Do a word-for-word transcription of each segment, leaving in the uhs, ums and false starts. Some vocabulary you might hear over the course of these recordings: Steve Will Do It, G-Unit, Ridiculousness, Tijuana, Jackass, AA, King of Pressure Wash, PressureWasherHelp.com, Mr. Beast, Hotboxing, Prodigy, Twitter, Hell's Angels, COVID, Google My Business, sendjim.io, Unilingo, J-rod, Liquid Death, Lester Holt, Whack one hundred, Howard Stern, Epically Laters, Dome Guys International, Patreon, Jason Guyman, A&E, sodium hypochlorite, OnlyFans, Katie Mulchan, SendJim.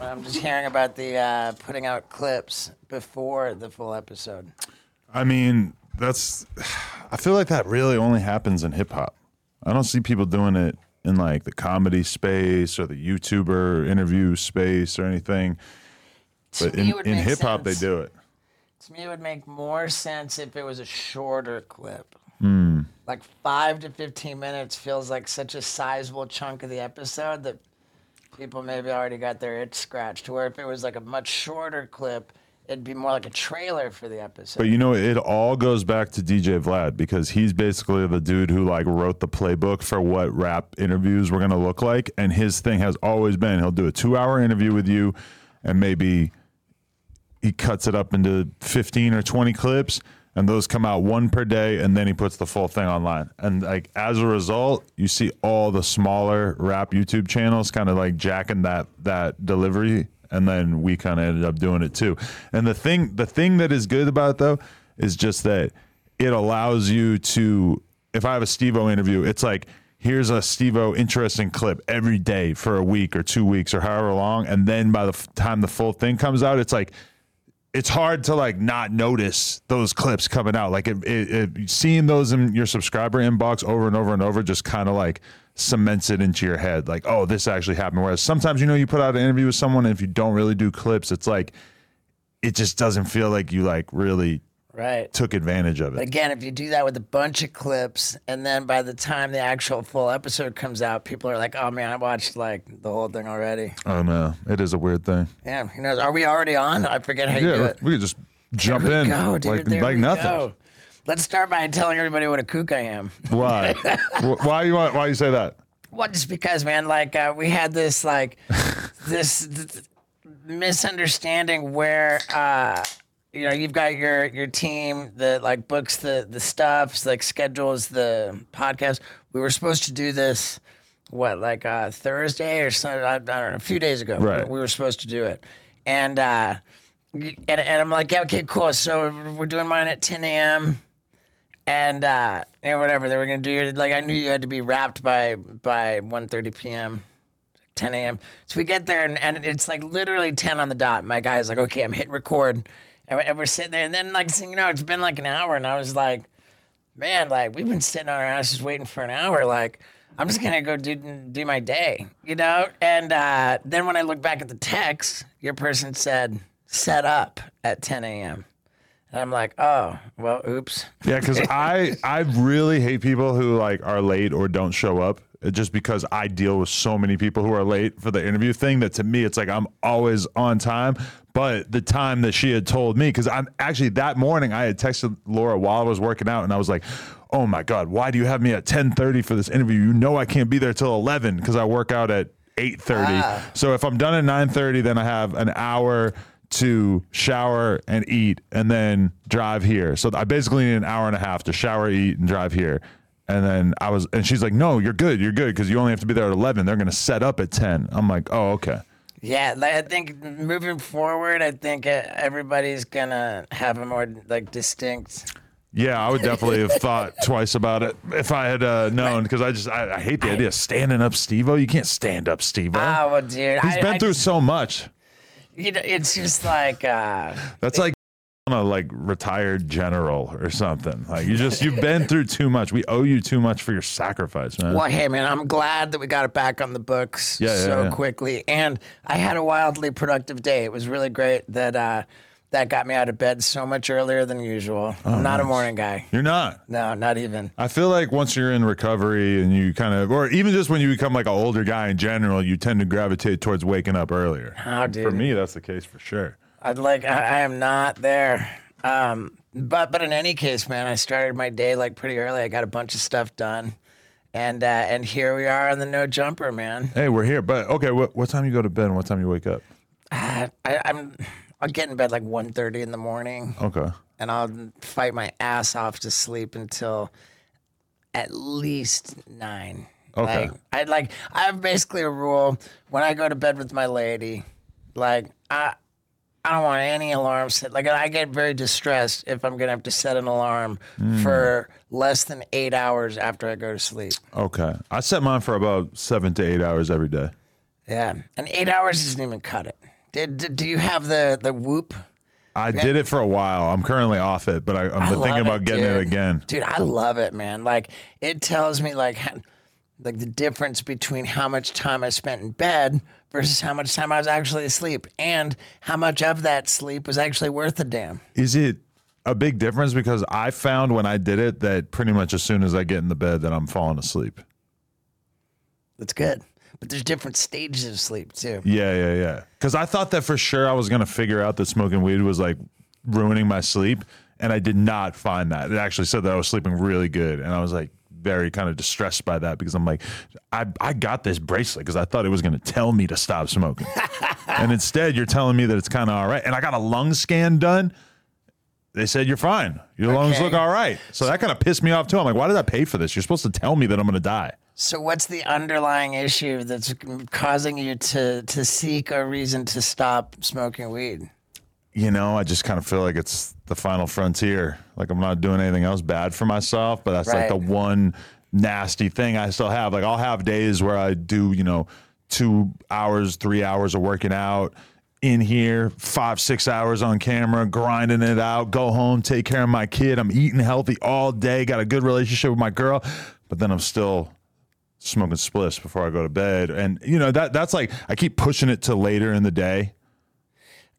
I'm just hearing about the uh, putting out clips before the full episode. I mean, that's... I feel like that really only happens in hip-hop. I don't see people doing it in, like, the comedy space or the YouTuber interview space or anything. But in, in hip-hop, sense. They do it. To me, it would make more sense if it was a shorter clip. Mm. Like, five to fifteen minutes feels like such a sizable chunk of the episode that... people maybe already got their itch scratched, where if it was like a much shorter clip, it'd be more like a trailer for the episode. But you know, it all goes back to D J Vlad, because he's basically the dude who like wrote the playbook for what rap interviews were going to look like. And his thing has always been, he'll do a two hour interview with you and maybe he cuts it up into fifteen or twenty clips, and those come out one per day, and then he puts the full thing online. And like as a result, you see all the smaller rap YouTube channels kind of like jacking that that delivery, and then we kind of ended up doing it too. And the thing the thing that is good about it, though, is just that it allows you to, if I have a Steve-O interview, it's like, here's a Steve-O interesting clip every day for a week or two weeks or however long, and then by the f- time the full thing comes out, it's like, it's hard to like not notice those clips coming out. Like it, it, it, seeing those in your subscriber inbox over and over and over just kind of like cements it into your head. Like, oh, this actually happened. Whereas sometimes, you know, you put out an interview with someone, and if you don't really do clips, it's like, it just doesn't feel like you like really right. took advantage of it. But again, if you do that with a bunch of clips, and then by the time the actual full episode comes out, people are like, oh man, I watched like the whole thing already. Oh no, it is a weird thing. Yeah, who knows? Are we already on? I forget how yeah, you do it. We could just jump in go, dude, like, like nothing. Go. Let's start by telling everybody what a kook I am. Why? Why you want? Why you say that? Well, just because, man. Like uh, we had this like this th- misunderstanding where. Uh, You know, you've got your, your team that, like, books the, the stuffs, like, schedules the podcast. We were supposed to do this, what, like, uh, Thursday or Sunday? I, I don't know, a few days ago. Right. We were supposed to do it. And uh, and, and I'm like, yeah, okay, cool. So we're doing mine at ten a.m. And, uh, and whatever, they were going to do your, like, I knew you had to be wrapped by, by one thirty p.m., ten a.m. So we get there, and, and it's, like, literally ten on the dot. My guy's like, okay, I'm hitting record. And we're sitting there, and then, like, you know, it's been, like, an hour, and I was like, man, like, we've been sitting on our asses waiting for an hour. Like, I'm just going to go do do my day, you know? And uh, then when I look back at the text, your person said, set up at ten a.m. And I'm like, oh, well, oops. Yeah, because I, I really hate people who, like, are late or don't show up, just because I deal with so many people who are late for the interview thing that to me, it's like I'm always on time. But the time that she had told me, because I'm actually that morning I had texted Laura while I was working out, and I was like, oh my God, why do you have me at ten thirty for this interview? You know I can't be there till eleven because I work out at eight thirty. Ah. So if I'm done at nine thirty, then I have an hour to shower and eat and then drive here. So I basically need an hour and a half to shower, eat, and drive here. And then I was, and she's like, no, you're good. You're good. Cause you only have to be there at eleven. They're going to set up at ten. I'm like, oh, okay. Yeah. Like, I think moving forward, I think everybody's going to have a more like distinct. Yeah. I would definitely have thought twice about it if I had uh, known. Cause I just, I, I hate the I, idea of standing up Steve-O. You can't stand up Steve-O. Oh, well, dude. He's I, been I, through I, so much. You know, it's just like, uh, that's like, on a like retired general or something. Like you just you've been through too much. We owe you too much for your sacrifice, man. Well, hey man, I'm glad that we got it back on the books yeah, so yeah, yeah. quickly. And I had a wildly productive day. It was really great that uh that got me out of bed so much earlier than usual. Oh, I'm not nice. a morning guy. You're not? No, not even. I feel like once you're in recovery and you kind of, or even just when you become like an older guy in general, you tend to gravitate towards waking up earlier. Oh, dude. For me, that's the case for sure. I'd like, I, I am not there. Um, but, but in any case, man, I started my day like pretty early. I got a bunch of stuff done. And, uh, and here we are on the No Jumper, man. Hey, we're here. But okay. What, what time you go to bed and what time you wake up? I, I'm I'll get in bed like one thirty in the morning. Okay. And I'll fight my ass off to sleep until at least nine. Okay. Like, I'd like I have basically a rule when I go to bed with my lady, like I I don't want any alarm set. Like I get very distressed if I'm gonna have to set an alarm mm. for less than eight hours after I go to sleep. Okay. I set mine for about seven to eight hours every day. Yeah. And eight hours doesn't even cut it. Did, did do you have the, the whoop? I yeah. did it for a while. I'm currently off it, but I, I'm I thinking about it, getting dude. it again. Dude, I love it, man. Like it tells me like like the difference between how much time I spent in bed versus how much time I was actually asleep and how much of that sleep was actually worth a damn. Is it a big difference? Because I found when I did it that pretty much as soon as I get in the bed that I'm falling asleep. That's good. But there's different stages of sleep, too. Yeah, yeah, yeah. Because I thought that for sure I was going to figure out that smoking weed was, like, ruining my sleep, and I did not find that. It actually said that I was sleeping really good, and I was, like, very kind of distressed by that because I'm like, I, I got this bracelet because I thought it was going to tell me to stop smoking. And instead, you're telling me that it's kind of all right. And I got a lung scan done. They said, you're fine. Your okay. lungs look all right. So that kind of pissed me off, too. I'm like, why did I pay for this? You're supposed to tell me that I'm going to die. So what's the underlying issue that's causing you to, to seek a reason to stop smoking weed? You know, I just kind of feel like it's the final frontier. Like I'm not doing anything else bad for myself, but that's right. like the one nasty thing I still have. Like I'll have days where I do, you know, two hours, three hours of working out in here, five, six hours on camera, grinding it out, go home, take care of my kid. I'm eating healthy all day, got a good relationship with my girl, but then I'm still smoking spliffs before I go to bed. And you know, that that's like, I keep pushing it to later in the day.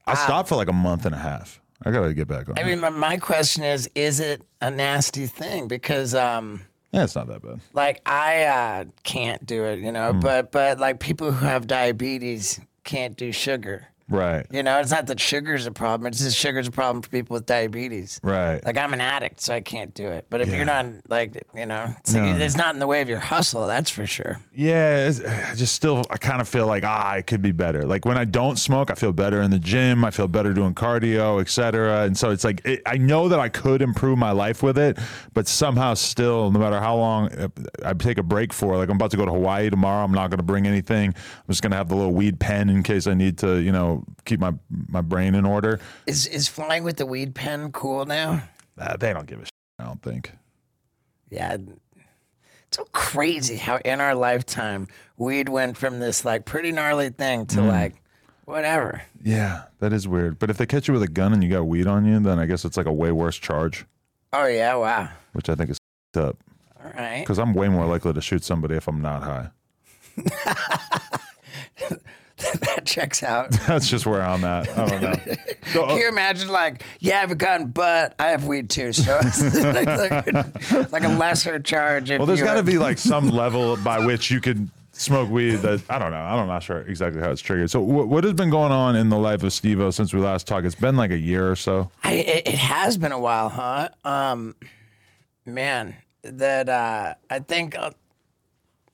I wow. stopped for like a month and a half. I got to get back on. I mean, my, my question is, is it a nasty thing? Because, um, yeah, it's not that bad. Like I, uh, can't do it, you know, mm. but, but like people who have diabetes can't do sugar. Right. You know, it's not that sugar's a problem. It's just sugar's a problem for people with diabetes. Right. Like, I'm an addict, so I can't do it. But if yeah. you're not, like, you know, it's, no. like, it's not in the way of your hustle, that's for sure. Yeah, it's, I just still, I kind of feel like, ah, it could be better. Like, when I don't smoke, I feel better in the gym. I feel better doing cardio, et cetera. And so it's like, it, I know that I could improve my life with it, but somehow still, no matter how long I take a break for, like, I'm about to go to Hawaii tomorrow. I'm not going to bring anything. I'm just going to have the little weed pen in case I need to, you know, keep my my brain in order. Is is flying with the weed pen cool now? Uh, they don't give a shit, I don't think. Yeah. It's so crazy how in our lifetime weed went from this like pretty gnarly thing to mm. like whatever. Yeah, that is weird. But if they catch you with a gun and you got weed on you, then I guess it's like a way worse charge. Oh yeah, wow. Which I think is up. All right. Because I'm way more likely to shoot somebody if I'm not high. That checks out. That's just where I'm at. I don't know. So, can you imagine, like, yeah, I have a gun, but I have weed too, so it's like, like, like a lesser charge. Well, there's got to be like some level by which you could smoke weed. That I don't know. I'm not sure exactly how it's triggered. So, wh- what has been going on in the life of Steve-O since we last talked? It's been like a year or so. I, it, it has been a while, huh? Um, man, that uh, I think. Uh,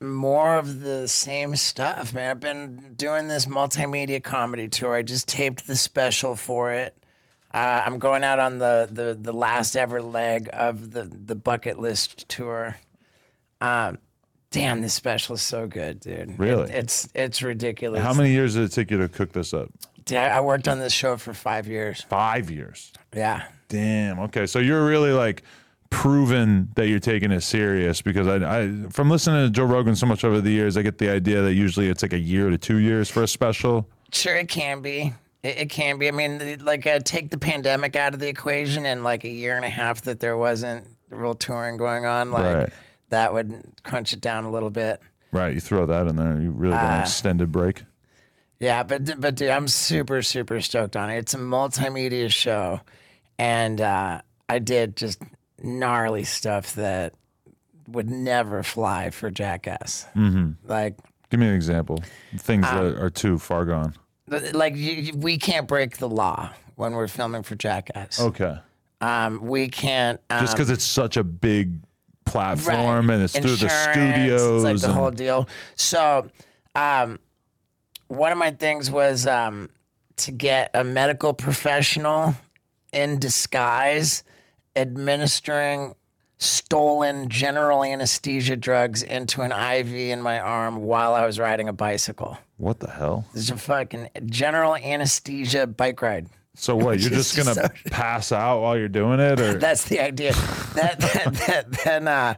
More of the same stuff, man. I've been doing this multimedia comedy tour. I just taped the special for it. Uh, I'm going out on the, the, the last ever leg of the, the bucket list tour. Um, damn, this special is so good, dude. Really? It, it's it's ridiculous. How many years did it take you to cook this up? Dude, I worked on this show for five years. Five years? Yeah. Damn. Okay, so you're really like... proven that you're taking it serious, because I, I from listening to Joe Rogan so much over the years, I get the idea that usually it's like a year to two years for a special. Sure, it can be. It, it can be. I mean, like uh, take the pandemic out of the equation and like a year and a half that there wasn't real touring going on, like right. that would crunch it down a little bit. Right. You throw that in there, you really uh, got an extended break. Yeah, but but dude, I'm super super stoked on it. It's a multimedia show, and uh, I did just. gnarly stuff that would never fly for Jackass. Mm-hmm. Like, give me an example. Things um, that are too far gone. Like, you, we can't break the law when we're filming for Jackass. Okay. Um, we can't. Um, Just because it's such a big platform right. and it's Insurance, through the studios, it's like the and... whole deal. So, um, one of my things was um, to get a medical professional in disguise administering stolen general anesthesia drugs into an I V in my arm while I was riding a bicycle. What the hell? This is a fucking general anesthesia bike ride. So what, you're just going to so... pass out while you're doing it? Or that's the idea. that, that, that, then, uh,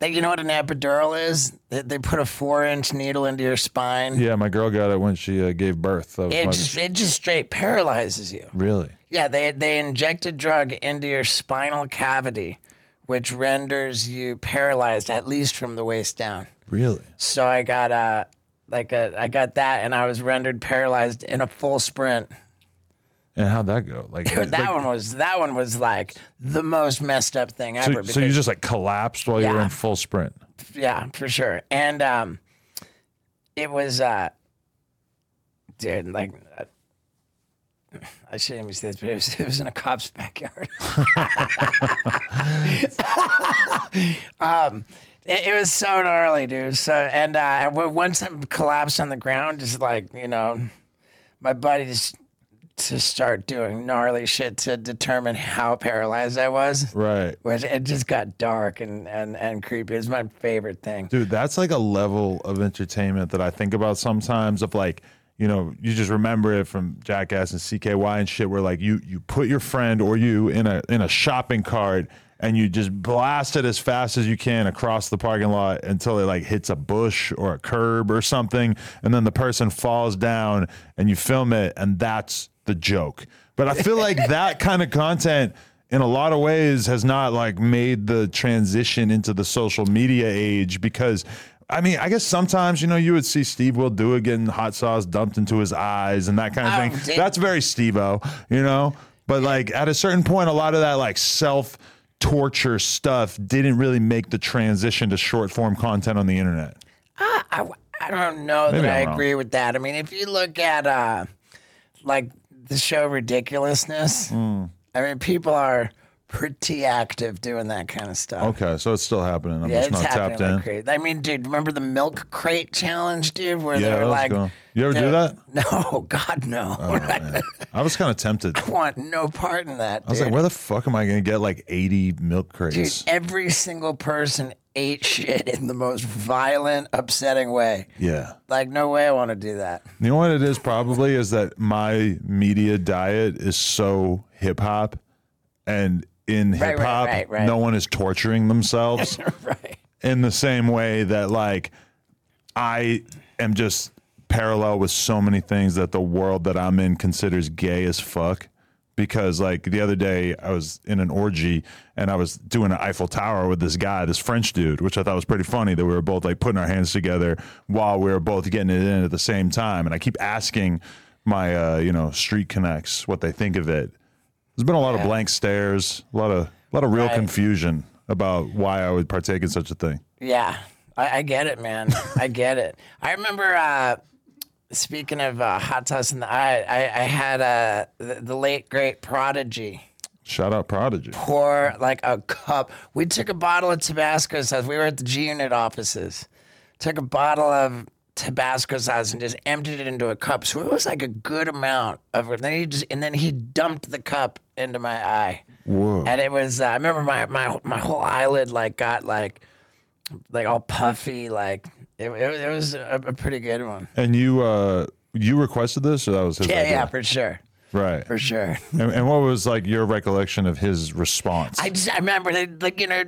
that, you know what an epidural is? They, they put a four-inch needle into your spine. Yeah, my girl got it when she uh, gave birth. That was it, my... just, it just straight paralyzes you. Really? Yeah, they they inject a drug into your spinal cavity, which renders you paralyzed at least from the waist down. Really? So I got uh like a I got that, and I was rendered paralyzed in a full sprint. And how'd that go? Like that like, one was that one was like the most messed up thing so, ever. So you just like collapsed while yeah, you were in full sprint. Yeah, for sure. And um, it was uh, dude like. I shouldn't even say this, but it was, it was in a cop's backyard. um, it, it was so gnarly, dude. So, and uh, once I collapsed on the ground, just like, you know, my buddy just to start doing gnarly shit to determine how paralyzed I was. Right. Which it just got dark and, and, and creepy. It's my favorite thing. Dude, that's like a level of entertainment that I think about sometimes of like, you know, you just remember it from Jackass and C K Y and shit where, like, you you put your friend or you in a in a shopping cart and you just blast it as fast as you can across the parking lot until it, like, hits a bush or a curb or something. And then the person falls down and you film it, and that's the joke. But I feel like that kind of content in a lot of ways has not, like, made the transition into the social media age because – I mean, I guess sometimes, you know, you would see Steve Will Do It getting hot sauce dumped into his eyes and that kind of oh, thing. Dude. That's very Steve-O, you know? But, like, at a certain point, a lot of that, like, self-torture stuff didn't really make the transition to short-form content on the internet. Uh, I, I don't know Maybe that I, I agree with that. I mean, if you look at, uh, like, the show Ridiculousness, mm. I mean, people are... pretty active doing that kind of stuff. Okay, so it's still happening. I'm yeah, just it's not happening tapped like in. Crazy. I mean, dude, remember the milk crate challenge, dude? Where yeah, they were like, cool. You ever do that? No, God, no. Oh, right? I was kind of tempted. I want no part in that. Dude. I was like, where the fuck am I going to get like eighty milk crates? Dude, every single person ate shit in the most violent, upsetting way. Yeah. Like, no way I want to do that. You know what it is probably is that my media diet is so hip hop and in hip hop, right, right, right, right. No one is torturing themselves right. in the same way that, like, I am just parallel with so many things that the world that I'm in considers gay as fuck. Because, like, the other day I was in an orgy and I was doing an Eiffel Tower with this guy, this French dude, which I thought was pretty funny that we were both, like, putting our hands together while we were both getting it in at the same time. And I keep asking my, uh, you know, street connects what they think of it. There's been a lot yeah. of blank stares, a lot of a lot of real right. confusion about why I would partake in such a thing. Yeah, I, I get it, man. I get it. I remember, uh, speaking of uh, hot sauce in the eye, I, I had uh, the, the late, great Prodigy. Shout out Prodigy. Pour, like, a cup. We took a bottle of Tabasco sauce. We were at the G-Unit offices. Took a bottle of Tabasco sauce and just emptied it into a cup. So it was like a good amount of it. And then he, just, and then he dumped the cup into my eye. Whoa. And it was, uh, I remember my, my my whole eyelid like got like like all puffy. Like it, it, it was a, a pretty good one. And you uh, you requested this or that was his Yeah, idea? Yeah, for sure. Right. For sure. And, and what was like your recollection of his response? I just, I remember they, like, you know,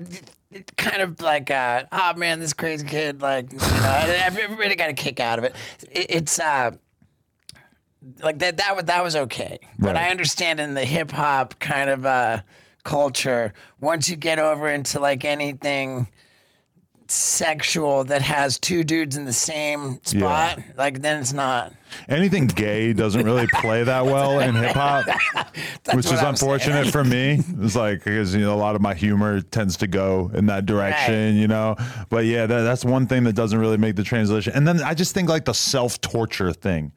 it kind of like, uh, oh man, this crazy kid, like, you know, everybody got a kick out of it. it it's uh, like that, that was, that was okay. Right. But I understand in the hip hop kind of uh, culture, once you get over into like anything sexual that has two dudes in the same spot, yeah. like then it's not. Anything gay doesn't really play that well in hip hop, which is unfortunate saying. For me. It's like, because, you know, a lot of my humor tends to go in that direction, right. you know? But yeah, that, that's one thing that doesn't really make the translation. And then I just think like the self-torture thing.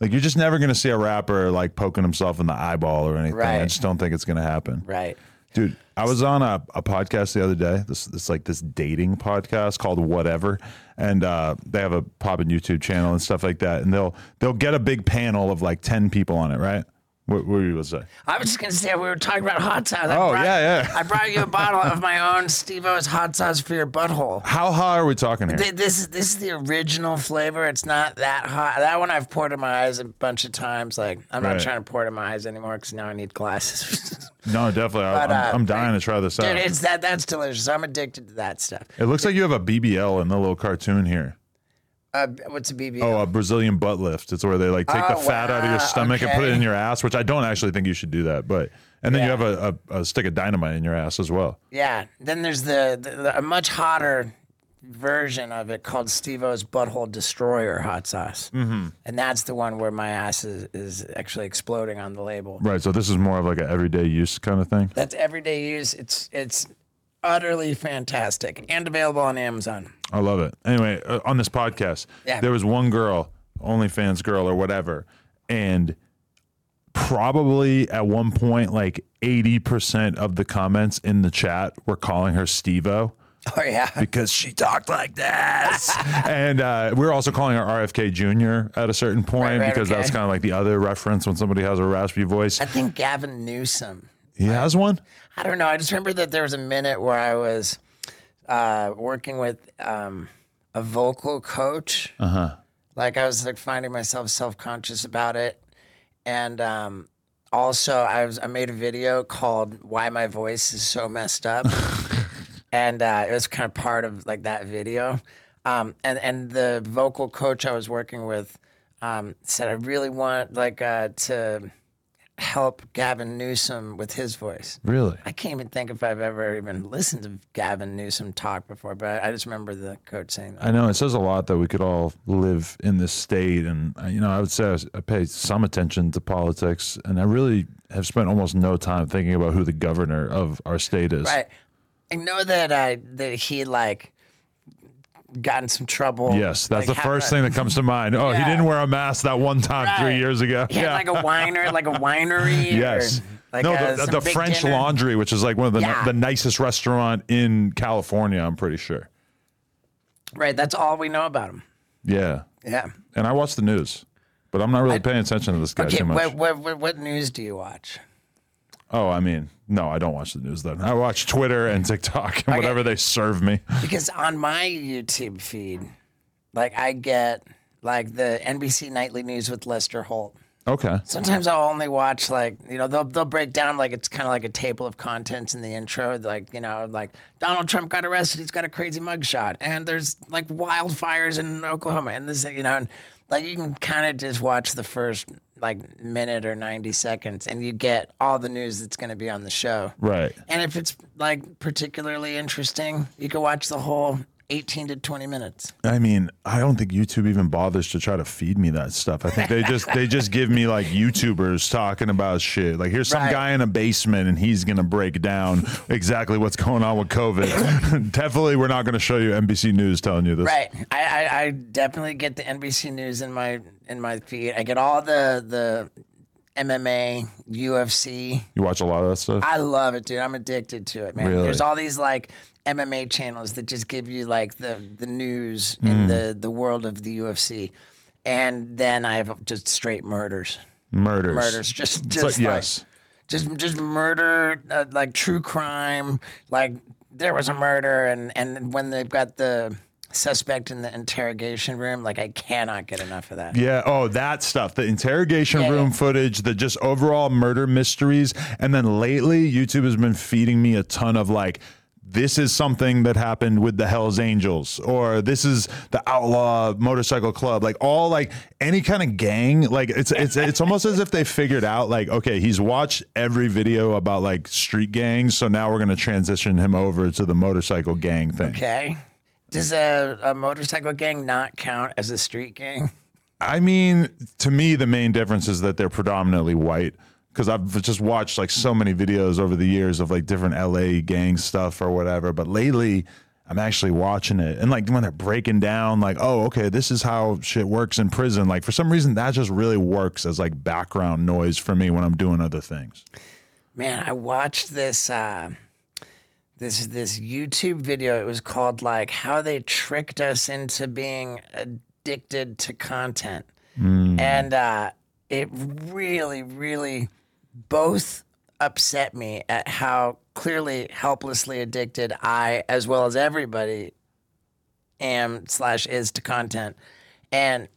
Like, you're just never going to see a rapper like poking himself in the eyeball or anything. Right. I just don't think it's going to happen. Right. Dude, I was on a, a podcast the other day. This this like this dating podcast called Whatever, and uh, they have a poppin' YouTube channel and stuff like that. And they'll they'll get a big panel of like ten people on it, right? What, what were you going to say? I was just going to say we were talking about hot sauce. I oh, brought, yeah, yeah. I brought you a bottle of my own Steve-O's hot sauce for your butthole. How hot are we talking here? Th- this is this is the original flavor. It's not that hot. That one I've poured in my eyes a bunch of times. Like I'm right. not trying to pour it in my eyes anymore because now I need glasses. No, definitely. But, I'm, uh, I'm dying to try this out. Dude, it's that, that's delicious. I'm addicted to that stuff. It looks like you have a B B L in the little cartoon here. Uh, what's a B B L? Oh, a Brazilian butt lift. It's where they like take oh, the fat wow. out of your stomach okay. and put it in your ass, which I don't actually think you should do that. But and then yeah. you have a, a, a stick of dynamite in your ass as well. Yeah. Then there's the, the, the a much hotter version of it called Steve-O's Butthole Destroyer hot sauce, mm-hmm. and that's the one where my ass is, is actually exploding on the label. Right. So this is more of like an everyday use kind of thing. That's everyday use. It's it's. Utterly fantastic and available on Amazon. I love it. Anyway, uh, on this podcast, yeah. there was one girl, OnlyFans girl or whatever, and probably at one point, like eighty percent of the comments in the chat were calling her Steve-O. Oh, yeah. Because she talked like this. And uh, we were also calling her R F K Junior at a certain point right, right, because okay. that's kind of like the other reference when somebody has a raspy voice. I think Gavin Newsom. He has one? I don't know. I just remember that there was a minute where I was uh, working with um, a vocal coach. Uh-huh. Like I was like finding myself self-conscious about it. And um, also I was I made a video called Why My Voice Is So Messed Up. And uh, it was kind of part of like that video. Um, and, and the vocal coach I was working with um, said, I really want like uh, to... help Gavin Newsom with his voice. Really? I can't even think if I've ever even listened to Gavin Newsom talk before, but I just remember the coach saying that. I know. It says a lot that we could all live in this state. And, you know, I would say I pay some attention to politics, and I really have spent almost no time thinking about who the governor of our state is. Right. I know that, I, that he, like... got in some trouble. Yes, that's like the first a, thing that comes to mind. Oh, yeah. He didn't wear a mask that one time right. three years ago. He had yeah, like a winer, like a winery. Yes. Or like no, a, the, the French dinner. Laundry, which is like one of the yeah. n- the nicest restaurant in California, I'm pretty sure. Right, that's all we know about him. Yeah. Yeah. And I watch the news, but I'm not really I, paying attention to this guy okay, too much. What, what, what news do you watch? Oh, I mean, no, I don't watch the news then. I watch Twitter and TikTok and okay. whatever they serve me. Because on my YouTube feed, like I get like the N B C Nightly News with Lester Holt. Okay. Sometimes I'll only watch like, you know, they'll they'll break down like it's kind of like a table of contents in the intro. Like, you know, like Donald Trump got arrested. He's got a crazy mugshot. And there's like wildfires in Oklahoma. And this, you know, and like you can kind of just watch the first like minute or ninety seconds and you get all the news that's going to be on the show. Right. And if it's like particularly interesting, you can watch the whole eighteen to twenty minutes. I mean, I don't think YouTube even bothers to try to feed me that stuff. I think they just they just give me like YouTubers talking about shit. Like here's some right. guy in a basement and he's going to break down exactly what's going on with COVID. Definitely we're not going to show you N B C News telling you this. Right. I, I, I definitely get the N B C News in my in my feed. I get all the the M M A, U F C. You watch a lot of that stuff? I love it, dude. I'm addicted to it, man. Really? There's all these like M M A channels that just give you like the, the news mm. in the, the world of the U F C. And then I have just straight murders. Murders. Murders. Just, just, like, yes. just, just murder, uh, like true crime. Like there was a murder. And, and when they've got the suspect in the interrogation room, like I cannot get enough of that. Yeah. Oh, that stuff. The interrogation yeah, room yeah. footage, the just overall murder mysteries. And then lately, YouTube has been feeding me a ton of like, this is something that happened with the Hell's Angels, or this is the Outlaw Motorcycle Club, like all like any kind of gang. Like it's it's it's almost as if they figured out like, okay, he's watched every video about like street gangs, so now we're gonna transition him over to the motorcycle gang thing. Okay, does a, a motorcycle gang not count as a street gang? I mean, to me, the main difference is that they're predominantly white. Because I've just watched like so many videos over the years of like different L A gang stuff or whatever. But lately, I'm actually watching it. And like when they're breaking down like, oh, okay, this is how shit works in prison. Like for some reason, that just really works as like background noise for me when I'm doing other things. man, I watched this uh, this this YouTube video. It was called like How They Tricked Us Into Being Addicted to Content. Mm. And uh, it really, really both upset me at how clearly helplessly addicted I, as well as everybody, am slash is to content. And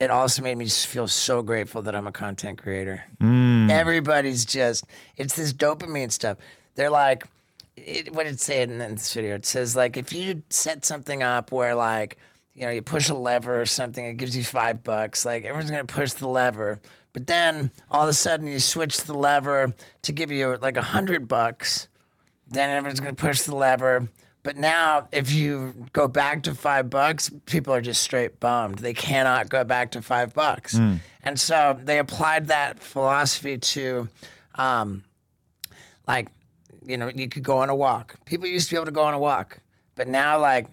it also made me just feel so grateful that I'm a content creator. Mm. Everybody's just, it's this dopamine stuff. They're like, it, what did it say in this video? It says like, if you set something up where like, you know, you push a lever or something, it gives you five bucks. Like everyone's going to push the lever. But then all of a sudden you switch the lever to give you like a hundred bucks. Then everyone's going to push the lever. But now, if you go back to five bucks, people are just straight bummed. They cannot go back to five bucks. Mm. And so they applied that philosophy to, um, like, you know, you could go on a walk. People used to be able to go on a walk. But now, like,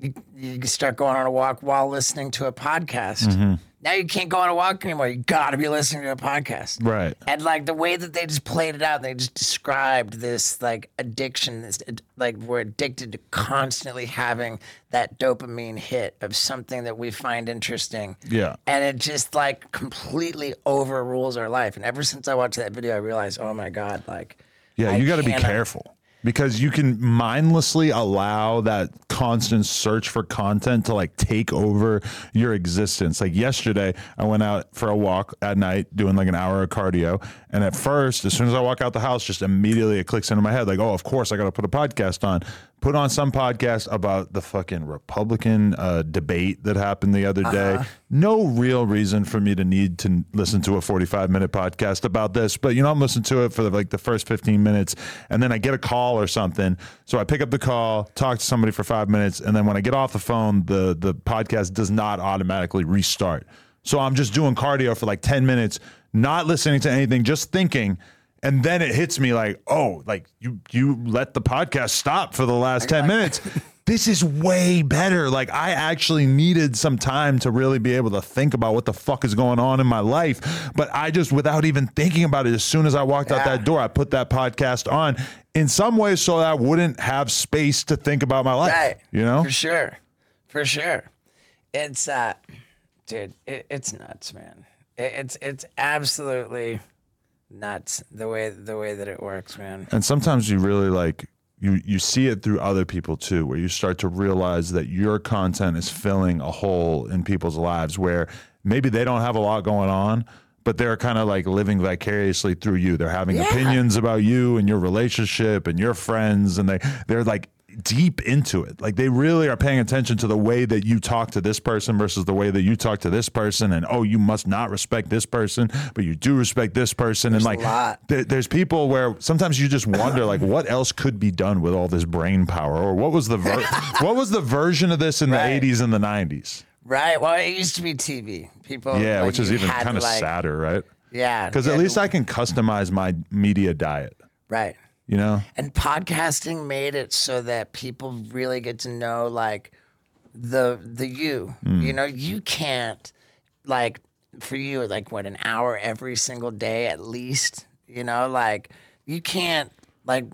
you, you start going on a walk while listening to a podcast. Mm-hmm. Now you can't go on a walk anymore. You got to be listening to a podcast. Right. And, like, the way that they just played it out, they just described this, like, addiction, this, like, we're addicted to constantly having that dopamine hit of something that we find interesting. Yeah. And it just, like, completely overrules our life. And ever since I watched that video, I realized, oh, my God, like, yeah, you got to be careful. Because you can mindlessly allow that constant search for content to like take over your existence. Like yesterday, I went out for a walk at night doing like an hour of cardio. And at first, as soon as I walk out the house, just immediately it clicks into my head like, oh, of course, I got to put a podcast on. Put on some podcast about the fucking Republican uh, debate that happened the other day. Uh-huh. No real reason for me to need to listen to a forty-five minute podcast about this, but you know, I'm listening to it for the, like the first fifteen minutes and then I get a call or something. So I pick up the call, talk to somebody for five minutes. And then when I get off the phone, the, the podcast does not automatically restart. So I'm just doing cardio for like ten minutes, not listening to anything, just thinking. And then it hits me like, oh, like you you let the podcast stop for the last ten minutes. This is way better. Like I actually needed some time to really be able to think about what the fuck is going on in my life. But I just, without even thinking about it, as soon as I walked yeah. out that door, I put that podcast on in some way so that I wouldn't have space to think about my life. Right. You know? For sure. For sure. It's, uh, dude, it, it's nuts, man. It, it's it's absolutely nuts the way the way that it works, man. And sometimes you really like you you see it through other people too, where you start to realize that your content is filling a hole in people's lives where maybe they don't have a lot going on, but they're kind of like living vicariously through you. They're having yeah. opinions about you and your relationship and your friends, and they they're like deep into it. Like they really are paying attention to the way that you talk to this person versus the way that you talk to this person. And, oh, you must not respect this person, but you do respect this person. There's and like, a lot. Th- there's people where sometimes you just wonder like what else could be done with all this brain power, or what was the, ver- what was the version of this in right. the eighties and the nineties? Right. Well, it used to be T V people. Yeah. Like which is even kind of like, sadder, right? Yeah. Cause at least I can customize my media diet. Right. You know, and podcasting made it so that people really get to know like the the you. Mm. You know, you can't like for you like what an hour every single day at least. You know, like you can't like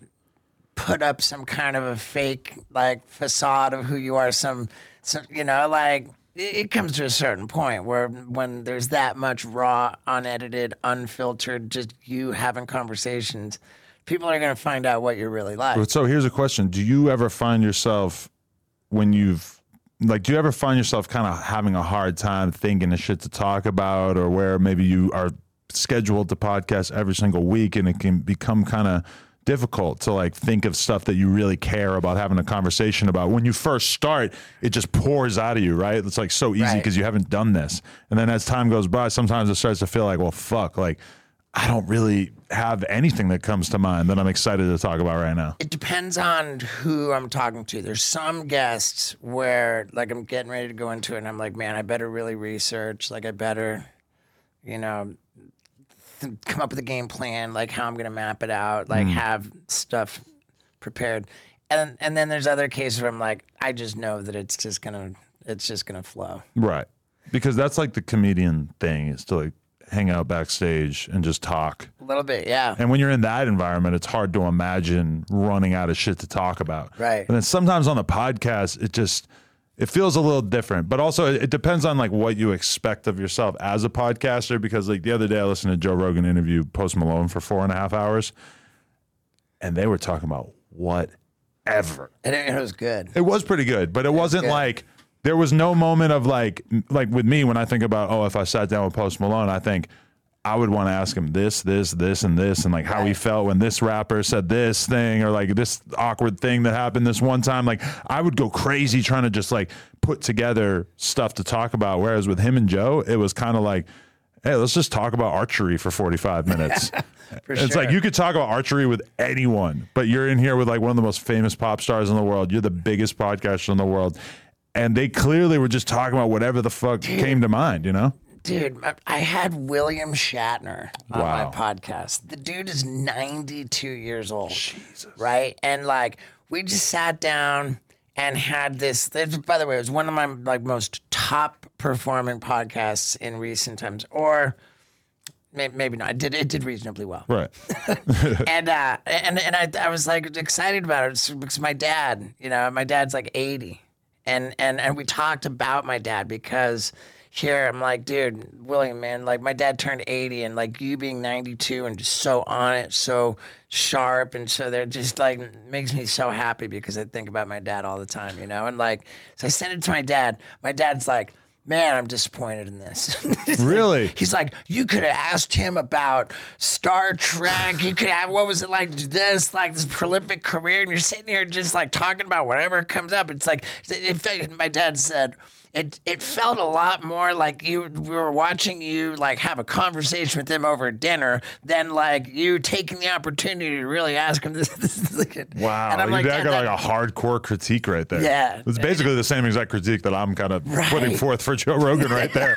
put up some kind of a fake like facade of who you are. Some, some you know, like it, it comes to a certain point where when there's that much raw, unedited, unfiltered, just you having conversations. People are going to find out what you're really like. So here's a question. Do you ever find yourself when you've like, do you ever find yourself kind of having a hard time thinking of shit to talk about, or where maybe you are scheduled to podcast every single week and it can become kind of difficult to like think of stuff that you really care about having a conversation about? When you first start, it just pours out of you, right? It's like so easy because right. you haven't done this. And then as time goes by, sometimes it starts to feel like, well, fuck, like, I don't really have anything that comes to mind that I'm excited to talk about right now. It depends on who I'm talking to. There's some guests where like I'm getting ready to go into it and I'm like, man, I better really research. Like I better, you know, th- come up with a game plan, like how I'm going to map it out, like mm. have stuff prepared. And and then there's other cases where I'm like, I just know that it's just going to, it's just going to flow. Right. Because that's like the comedian thing is to like, hang out backstage and just talk. little bit, yeah. And when you're in that environment, it's hard to imagine running out of shit to talk about. Right. And then sometimes on the podcast, it just, it feels a little different. But also, it depends on, like, what you expect of yourself as a podcaster. Because, like, the other day I listened to Joe Rogan interview Post Malone for four and a half hours. And they were talking about whatever. And it was good. It was pretty good. But it, it wasn't was like... There was no moment of like, like with me when I think about, oh, if I sat down with Post Malone, I think I would want to ask him this, this, this, and this, and like how he felt when this rapper said this thing or like this awkward thing that happened this one time. Like I would go crazy trying to just like put together stuff to talk about. Whereas with him and Joe, it was kind of like, hey, let's just talk about archery for forty-five minutes. For it's sure. Like you could talk about archery with anyone, but you're in here with like one of the most famous pop stars in the world. You're the biggest podcaster in the world. And they clearly were just talking about whatever the fuck dude, came to mind, you know? Dude, I had William Shatner on wow. my podcast. The dude is ninety-two years old. Jesus. Right? And like, we just sat down and had this, this, by the way, it was one of my like most top performing podcasts in recent times. Or maybe not. It did, it did reasonably well. Right. and uh, and and I, I was like excited about it because my dad, you know, my dad's like eighty. And, and and we talked about my dad because here I'm like, dude, William, man, like my dad turned eighty and like you being ninety-two and just so on it, so sharp. And so they're just like, makes me so happy because I think about my dad all the time, you know? And like, so I sent it to my dad. My dad's like, man, I'm disappointed in this. Really? He's like, you could have asked him about Star Trek. You could have, what was it like to this, like this prolific career? And you're sitting here just like talking about whatever comes up. It's like, in fact, my dad said, it it felt a lot more like you we were watching you like have a conversation with him over dinner than like you taking the opportunity to really ask him this. this like a, wow, and I'm like, that got like a hardcore critique right there. Yeah, it's basically the same exact critique that I'm kind of right. putting forth for Joe Rogan right there.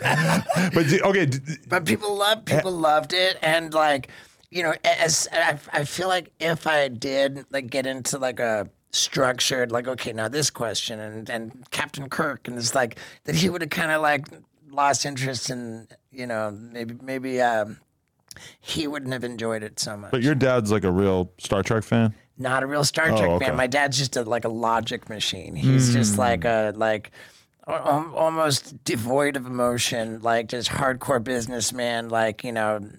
But okay, but people loved people loved it, and like you know, as I, I feel like if I did like get into like a structured, like, okay, now this question and, and Captain Kirk, and it's like that he would have kind of like lost interest in, you know, maybe maybe um, he wouldn't have enjoyed it so much. But your dad's like a real Star Trek fan? Not a real Star Trek oh, okay. fan. My dad's just a, like a logic machine. He's mm. just like a like al- almost devoid of emotion, like just hardcore businessman, like, you know,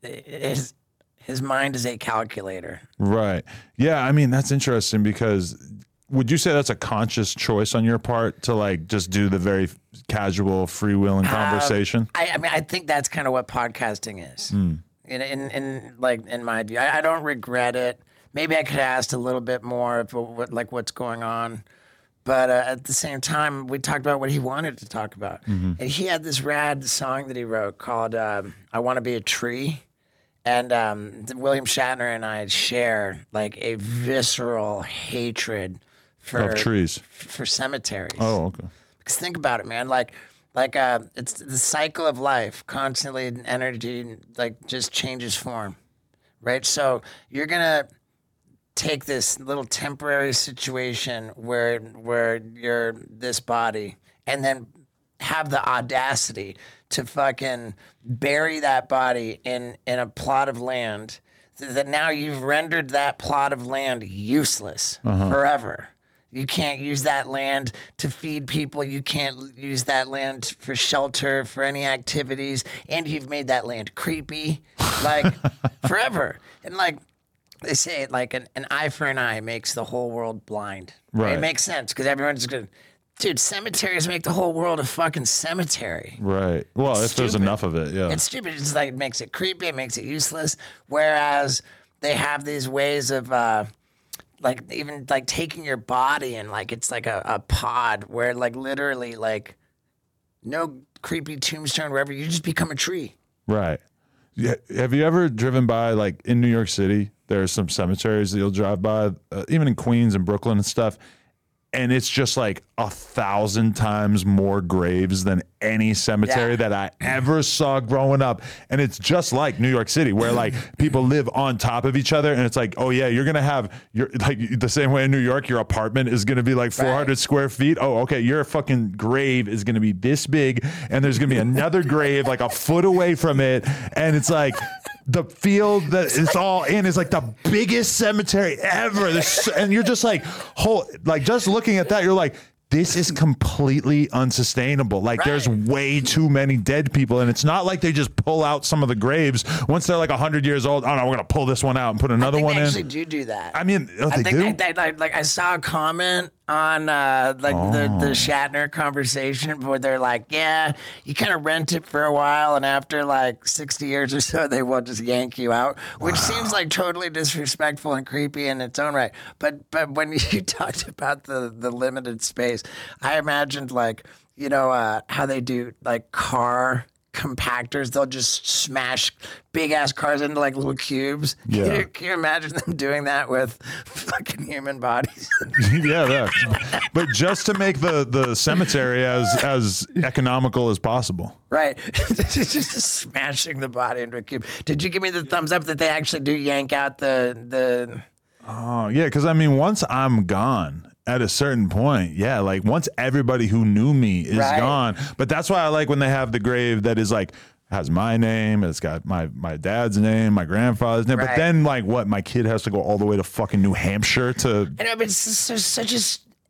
his His mind is a calculator. Right. Yeah, I mean, that's interesting because would you say that's a conscious choice on your part to, like, just do the very casual, freewheeling conversation? Um, I, I mean, I think that's kind of what podcasting is, mm. in, in, in, like, in my view. I, I don't regret it. Maybe I could have asked a little bit more of, what, like, what's going on. But uh, at the same time, we talked about what he wanted to talk about. Mm-hmm. And he had this rad song that he wrote called um, I Want to Be a Tree. And um, William Shatner and I share like a visceral hatred for of trees, for cemeteries. Oh, okay. Because think about it, man. Like, like uh, it's the cycle of life. Constantly, energy like just changes form, right? So you're gonna take this little temporary situation where where you're this body, and then have the audacity to fucking bury that body in, in a plot of land that now you've rendered that plot of land useless uh-huh. forever. You can't use that land to feed people. You can't use that land for shelter, for any activities. And you've made that land creepy, like forever. And like, they say it like an, an eye for an eye makes the whole world blind. Right. It makes sense because everyone's going to, dude, cemeteries make the whole world a fucking cemetery. Right. Well, it's if stupid. There's enough of it, yeah. It's stupid. It's like it makes it creepy. It makes it useless. Whereas they have these ways of, uh, like, even like taking your body and like it's like a, a pod where like literally like no creepy tombstone wherever you just become a tree. Right. Yeah. Have you ever driven by like in New York City? There are some cemeteries that you'll drive by, uh, even in Queens and Brooklyn and stuff. And it's just like a thousand times more graves than any cemetery yeah. that I ever saw growing up. And it's just like New York City where like people live on top of each other. And it's like, oh yeah, you're going to have your, like the same way in New York, your apartment is going to be like four hundred right. square feet. Oh, okay. Your fucking grave is going to be this big. And there's going to be another grave like a foot away from it. And it's like, the field that it's all in is like the biggest cemetery ever. This, and you're just like, whole, like just looking at that, you're like, this is completely unsustainable. Like, right. There's way too many dead people, and it's not like they just pull out some of the graves once they're like one hundred years old. Oh no, we're gonna pull this one out and put another I think one they in. Actually, do do that. I mean, oh, I they think do? They, they, like, like I saw a comment on uh, like oh. the, the Shatner conversation where they're like, yeah, you kind of rent it for a while, and after like sixty years or so, they will just yank you out, which wow. seems like totally disrespectful and creepy in its own right. But but when you talked about the, the limited space, I imagined like, you know, uh, how they do like car compactors. They'll just smash big ass cars into like little cubes. Yeah. Can you, can you imagine them doing that with fucking human bodies? Yeah, that. But just to make the, the cemetery as as economical as possible. Right. Just smashing the body into a cube. Did you give me the thumbs up that they actually do yank out the the? Oh yeah, because I mean, once I'm gone. At a certain point, yeah, like once everybody who knew me is right. gone. But that's why I like when they have the grave that is like has my name, it's got my my dad's name, my grandfather's name. Right. But then, like, what my kid has to go all the way to fucking New Hampshire to. I know, but it's there's such an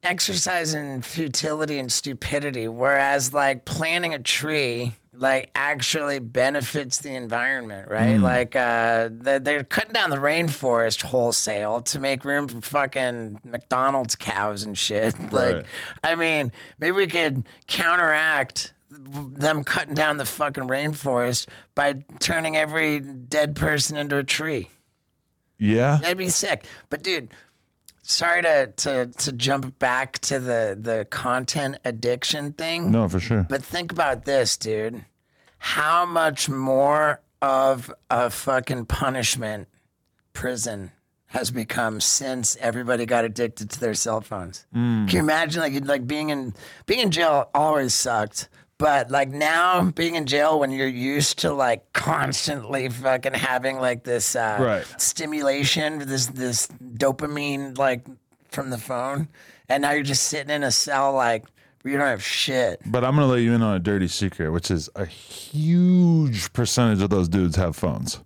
exercise in futility and stupidity. Whereas, like, planting a tree. Like actually benefits the environment, right? Mm. Like uh, they're cutting down the rainforest wholesale to make room for fucking McDonald's cows and shit. Like, right. I mean, maybe we could counteract them cutting down the fucking rainforest by turning every dead person into a tree. Yeah, that'd be sick. But dude, sorry to, to, to jump back to the the content addiction thing. No, for sure. But think about this, dude. How much more of a fucking punishment prison has become since everybody got addicted to their cell phones? Mm. Can you imagine like like being in being in jail always sucked, but like now being in jail when you're used to like constantly fucking having like this uh, right. stimulation, this this dopamine like from the phone, and now you're just sitting in a cell like. You don't have shit. But I'm going to let you in on a dirty secret, which is a huge percentage of those dudes have phones.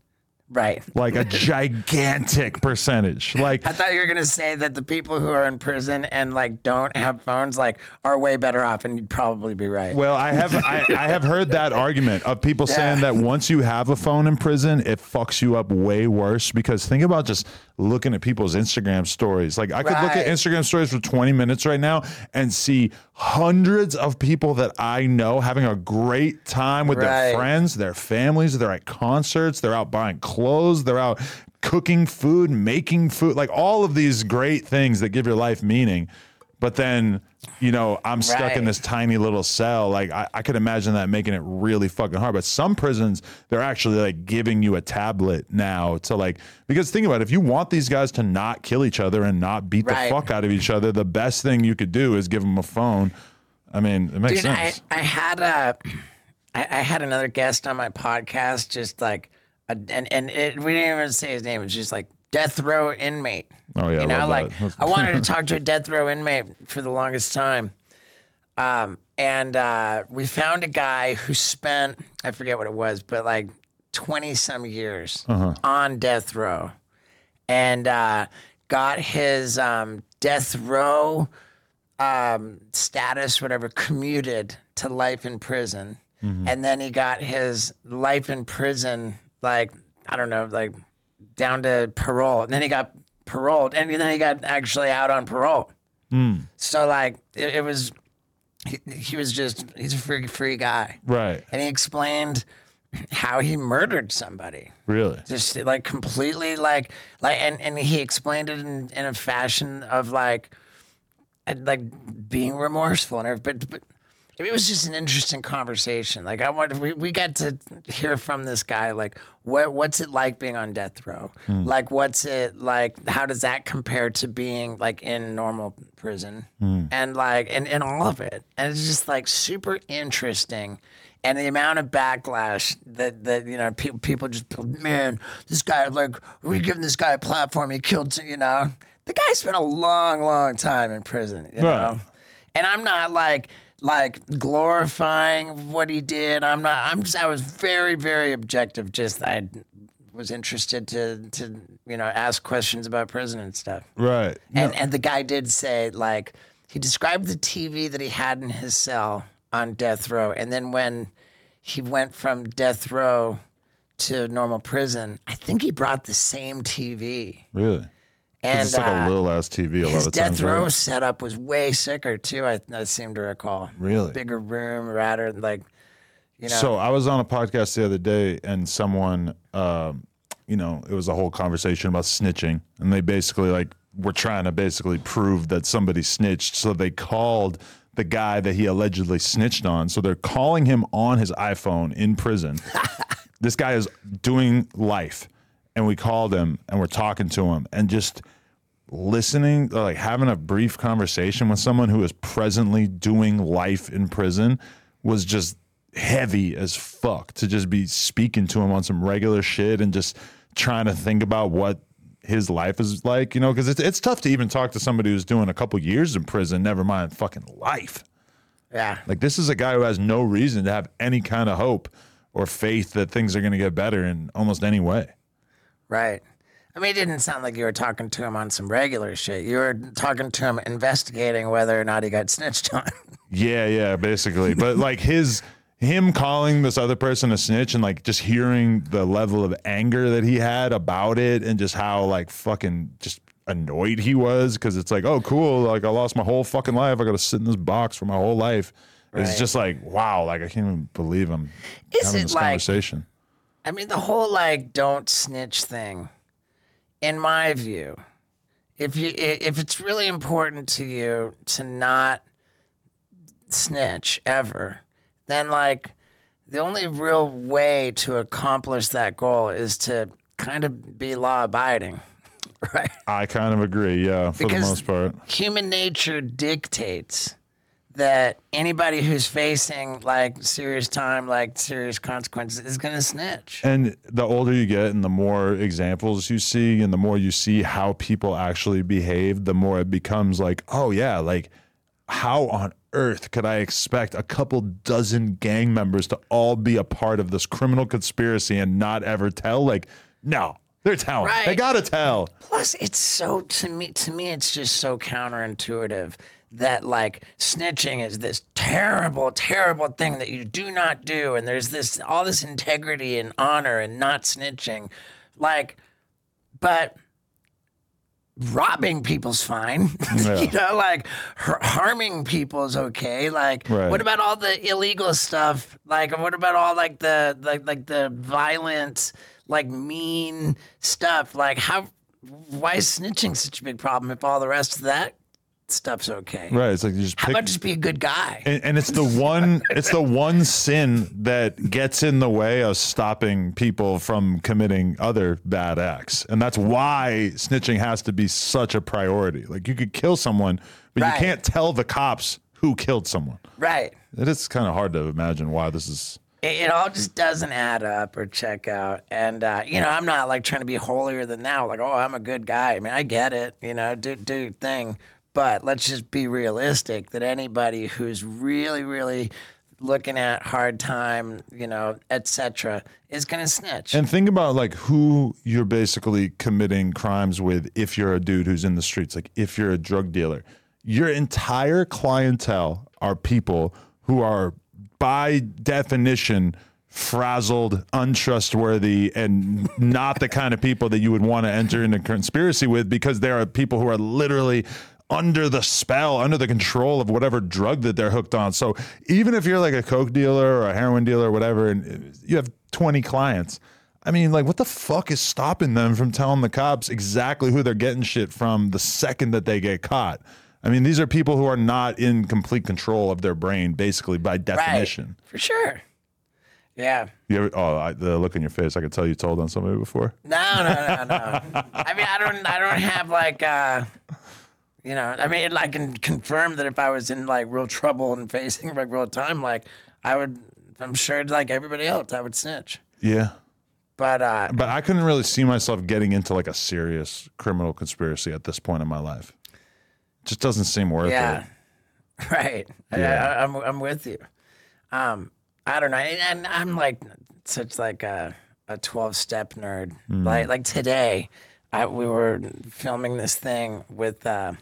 Right. Like a gigantic percentage. Like I thought you were going to say that the people who are in prison and like don't have phones like are way better off, and you'd probably be right. Well, I have I, I have heard that argument of people yeah. saying that once you have a phone in prison, it fucks you up way worse, because think about just looking at people's Instagram stories. Like I could right. look at Instagram stories for twenty minutes right now and see hundreds of people that I know having a great time with right. their friends, their families, they're at concerts, they're out buying clothes, they're out cooking food, making food, like all of these great things that give your life meaning. But then, you know, I'm stuck right. in this tiny little cell. Like I, I could imagine that making it really fucking hard. But some prisons, they're actually like giving you a tablet now to like, because think about it, if you want these guys to not kill each other and not beat right. the fuck out of each other, the best thing you could do is give them a phone. I mean, it makes Dude, sense. I, I had a, I, I had another guest on my podcast, just like, a, and and it, we didn't even say his name. It was just like. Death row inmate. Oh yeah, you know, I like I wanted to talk to a death row inmate for the longest time, um, and uh, we found a guy who spent I forget what it was, but like twenty some years uh-huh. on death row, and uh, got his um, death row um, status, whatever, commuted to life in prison, mm-hmm. and then he got his life in prison, like I don't know, like. Down to parole, and then he got paroled, and then he got actually out on parole. Mm. So like it, it was, he, he was just he's a free free guy, right? And he explained how he murdered somebody, really, just like completely like like, and, and he explained it in, in a fashion of like like being remorseful and everything. But, but it was just an interesting conversation. Like I wanted, we, we got to hear from this guy. Like, what what's it like being on death row? Mm. Like, what's it like? How does that compare to being like in normal prison? Mm. And like, and, and all of it. And it's just like super interesting. And the amount of backlash that, that you know, people people just man, this guy like we giving this guy a platform. He killed, you know, the guy spent a long, long time in prison. You right. know, and I'm not like. Like glorifying what he did. I'm not, I'm just, I was very, very objective. Just, I was interested to, to you know, ask questions about prison and stuff. Right. And no. and the guy did say, like, he described the T V that he had in his cell on death row. And then when he went from death row to normal prison, I think he brought the same T V. Really? And it's like uh, a little ass T V a lot of times. His death row right? setup was way sicker too. I, I seem to recall. Really, bigger room, rather like, you know. So I was on a podcast the other day, and someone, um, you know, it was a whole conversation about snitching, and they basically like were trying to basically prove that somebody snitched. So they called the guy that he allegedly snitched on. So they're calling him on his iPhone in prison. This guy is doing life, and we called him, and we're talking to him, and just listening, like having a brief conversation with someone who is presently doing life in prison was just heavy as fuck, to just be speaking to him on some regular shit and just trying to think about what his life is like, you know, because it's, it's tough to even talk to somebody who's doing a couple years in prison, never mind fucking life. Yeah. Like, this is a guy who has no reason to have any kind of hope or faith that things are going to get better in almost any way. Right. I mean, it didn't sound like you were talking to him on some regular shit. You were talking to him investigating whether or not he got snitched on. Yeah, yeah, basically. But like his, him calling this other person a snitch and like just hearing the level of anger that he had about it and just how like fucking just annoyed he was, because it's like, oh, cool. Like I lost my whole fucking life. I got to sit in this box for my whole life. Right. It's just like, wow. Like I can't even believe I'm Is having this like, conversation. I mean, the whole like don't snitch thing. In my view, if you if it's really important to you to not snitch ever, then like the only real way to accomplish that goal is to kind of be law abiding, right? I kind of agree, yeah, for because the most part. Human nature dictates that anybody who's facing like serious time, like serious consequences, is going to snitch. And the older you get and the more examples you see and the more you see how people actually behave, the more it becomes like, oh yeah, like how on earth could I expect a couple dozen gang members to all be a part of this criminal conspiracy and not ever tell? Like, no, they're telling. Right. They got to tell. Plus, it's so, to me, to me, it's just so counterintuitive that like snitching is this terrible, terrible thing that you do not do. And there's this, all this integrity and honor and not snitching. Like, but robbing people's fine, yeah. You know, like har- harming people's okay. Like, right. What about all the illegal stuff? Like, what about all like the, like, like the violent, like mean stuff? Like how, why is snitching such a big problem if all the rest of that stuff's okay? Right. It's like you just pick, how about just be a good guy? And, and it's the one it's the one sin that gets in the way of stopping people from committing other bad acts. And that's why snitching has to be such a priority. Like you could kill someone, but right. You can't tell the cops who killed someone. Right. It is kind of hard to imagine why this is. It all just doesn't add up or check out. And, uh, you know, I'm not like trying to be holier than thou. Like, oh, I'm a good guy. I mean, I get it. You know, do do your thing. But let's just be realistic that anybody who's really, really looking at hard time, you know, et cetera, is going to snitch. And think about, like, who you're basically committing crimes with if you're a dude who's in the streets. Like, if you're a drug dealer, your entire clientele are people who are, by definition, frazzled, untrustworthy, and not the kind of people that you would want to enter into conspiracy with, because there are people who are literally under the spell, under the control of whatever drug that they're hooked on. So even if you're like a coke dealer or a heroin dealer or whatever, and you have twenty clients, I mean, like, what the fuck is stopping them from telling the cops exactly who they're getting shit from the second that they get caught? I mean, these are people who are not in complete control of their brain, basically, by definition. Right, for sure. Yeah. You ever, oh, I, the look in your face! I could tell you told on somebody before. No, no, no, no. I mean, I don't, I don't have like. Uh, You know, I mean, I can confirm that if I was in, like, real trouble and facing, like, real time, like, I would, I'm sure, like everybody else, I would snitch. Yeah. But uh, but I couldn't really see myself getting into, like, a serious criminal conspiracy at this point in my life. It just doesn't seem worth yeah. it. Right. Yeah. I, I'm, I'm with you. Um, I don't know. And I'm, like, such, like, a... a twelve-step nerd. Mm. Like like today, I, we were filming this thing with uh,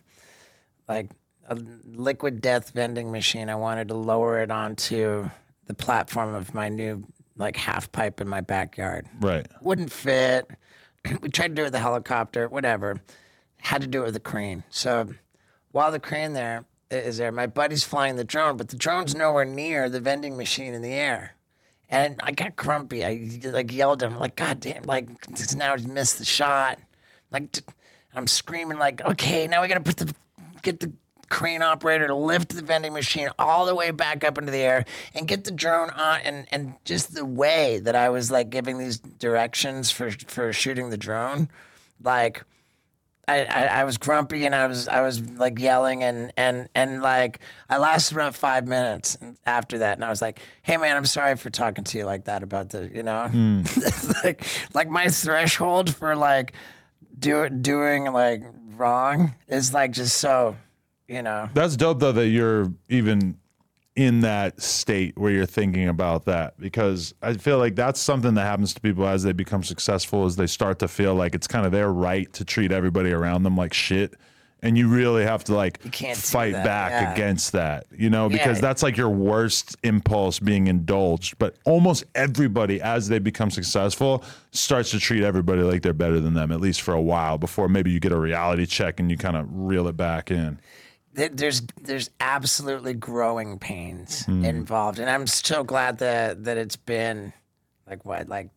like a Liquid Death vending machine. I wanted to lower it onto the platform of my new like half pipe in my backyard. Right. Wouldn't fit. We tried to do it with a helicopter, whatever. Had to do it with a crane. So while the crane there is there, my buddy's flying the drone, but the drone's nowhere near the vending machine in the air. And I got grumpy. I like yelled at him, like, God damn, like, now he's missed the shot. Like, I'm screaming, like, okay, now we got to put the, get the crane operator to lift the vending machine all the way back up into the air and get the drone on. And, and just the way that I was, like, giving these directions for, for shooting the drone, like... I, I, I was grumpy and I was I was like yelling and, and, and like I lasted about five minutes after that and I was like, hey man, I'm sorry for talking to you like that about the, you know, mm. like like my threshold for like do doing like wrong is like just so, you know. That's dope though that you're even in that state where you're thinking about that, because I feel like that's something that happens to people as they become successful, is they start to feel like it's kind of their right to treat everybody around them like shit. And you really have to like fight back yeah. against that, you know, because yeah. that's like your worst impulse being indulged. But almost everybody, as they become successful, starts to treat everybody like they're better than them, at least for a while, before maybe you get a reality check and you kind of reel it back in. There's there's absolutely growing pains mm. involved, and I'm so glad that that it's been like what like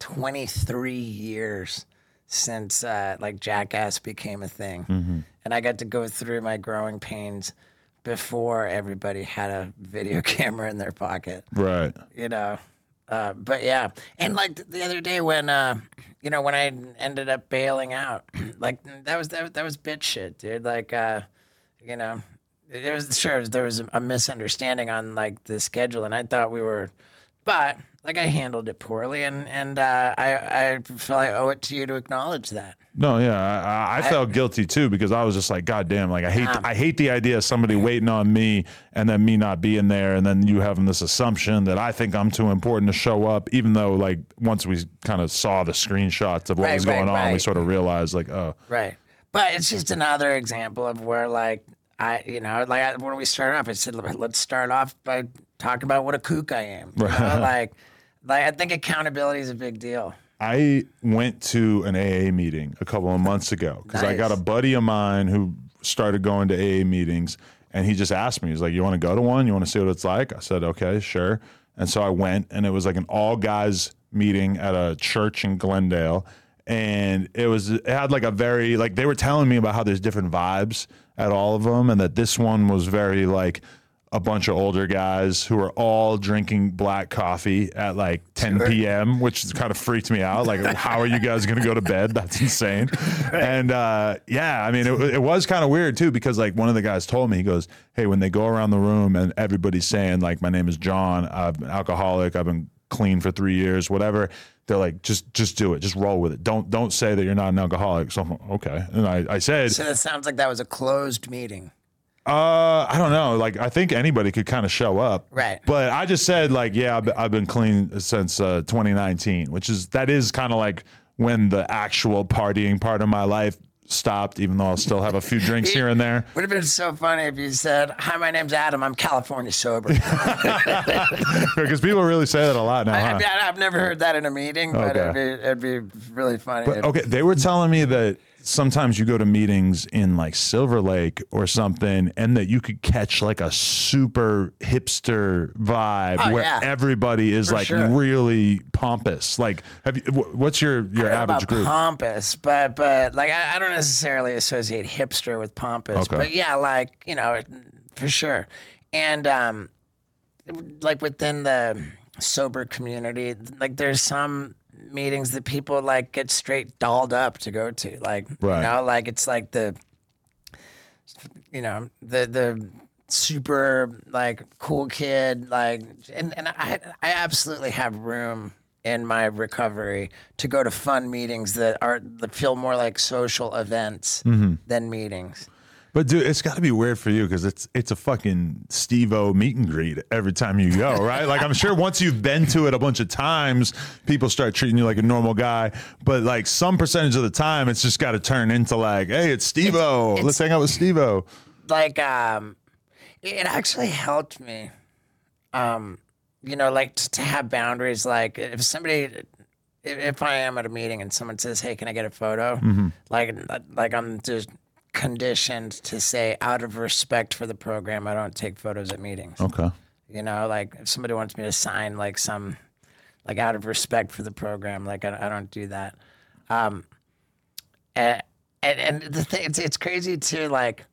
twenty-three years since uh, like Jackass became a thing, mm-hmm. and I got to go through my growing pains before everybody had a video camera in their pocket, right? You know, uh, but yeah, and like the other day when uh, you know when I ended up bailing out, like that was that, that was bitch shit, dude. Like. Uh, You know, it was sure there was a misunderstanding on like the schedule, and I thought we were, but like I handled it poorly, and and uh, I I feel I owe it to you to acknowledge that. No, yeah, I, I, I felt guilty too because I was just like, God damn, like I hate um, I hate the idea of somebody waiting on me and then me not being there, and then you having this assumption that I think I'm too important to show up, even though like once we kind of saw the screenshots of what right, was going right, on, right. we sort of realized like, oh, right. But it's just another example of where, like, I, you know, like I, when we started off, I said, let's start off by talking about what a kook I am. You know? like, like, I think accountability is a big deal. I went to an A A meeting a couple of months ago because nice. I got a buddy of mine who started going to A A meetings, and he just asked me, he's like, you want to go to one? You want to see what it's like? I said, okay, sure. And so I went, and it was like an all-guys meeting at a church in Glendale. And it was, it had like a very, like they were telling me about how there's different vibes at all of them. And that this one was very like a bunch of older guys who were all drinking black coffee at like ten p.m., which kind of freaked me out. Like, how are you guys going to go to bed? That's insane. And uh, yeah, I mean, it, it was kind of weird too, because like one of the guys told me, he goes, hey, when they go around the room and everybody's saying like, my name is John, I'm an alcoholic, I've been clean for three years, whatever. They're like, just just do it. Just roll with it. Don't don't say that you're not an alcoholic. So I'm like, okay. And I, I said... So that sounds like that was a closed meeting. Uh, I don't know. Like, I think anybody could kind of show up. Right. But I just said, like, yeah, I've, I've been clean since uh, twenty nineteen, which is, that is kind of like when the actual partying part of my life stopped, even though I'll still have a few drinks here and there. Would have been so funny if you said, hi, my name's Adam, I'm California sober. Because people really say that a lot now. I, huh? I, I've never heard that in a meeting, but okay. it'd, be, it'd be really funny. But, okay, they were telling me that sometimes you go to meetings in like Silver Lake or something, and that you could catch like a super hipster vibe oh, where yeah. everybody is For like sure. really pompous. Like, have you, what's your, your I don't average know about group? Pompous, but but like I, I don't necessarily associate hipster with pompous, okay. but yeah, like you know, for sure. And um, like within the sober community, like there's some meetings that people like get straight dolled up to go to, like right. you know, like it's like the, you know, the the super like cool kid, like and, and I I absolutely have room in my recovery to go to fun meetings that are that feel more like social events mm-hmm. than meetings. But dude, it's got to be weird for you because it's it's a fucking Steve-O meet and greet every time you go, right? Like I'm sure once you've been to it a bunch of times, people start treating you like a normal guy. But like some percentage of the time, it's just got to turn into like, hey, it's Steve-O. It's, it's, Let's hang out with Steve-O. Like um, it actually helped me, um, you know, like to have boundaries. Like if somebody. If I am at a meeting and someone says, "Hey, can I get a photo?" Mm-hmm. Like, like I'm just conditioned to say, out of respect for the program, I don't take photos at meetings. Okay. You know, like if somebody wants me to sign, like some, like out of respect for the program, like I, I don't do that. Um, and and, and the thing, it's it's crazy too. Like,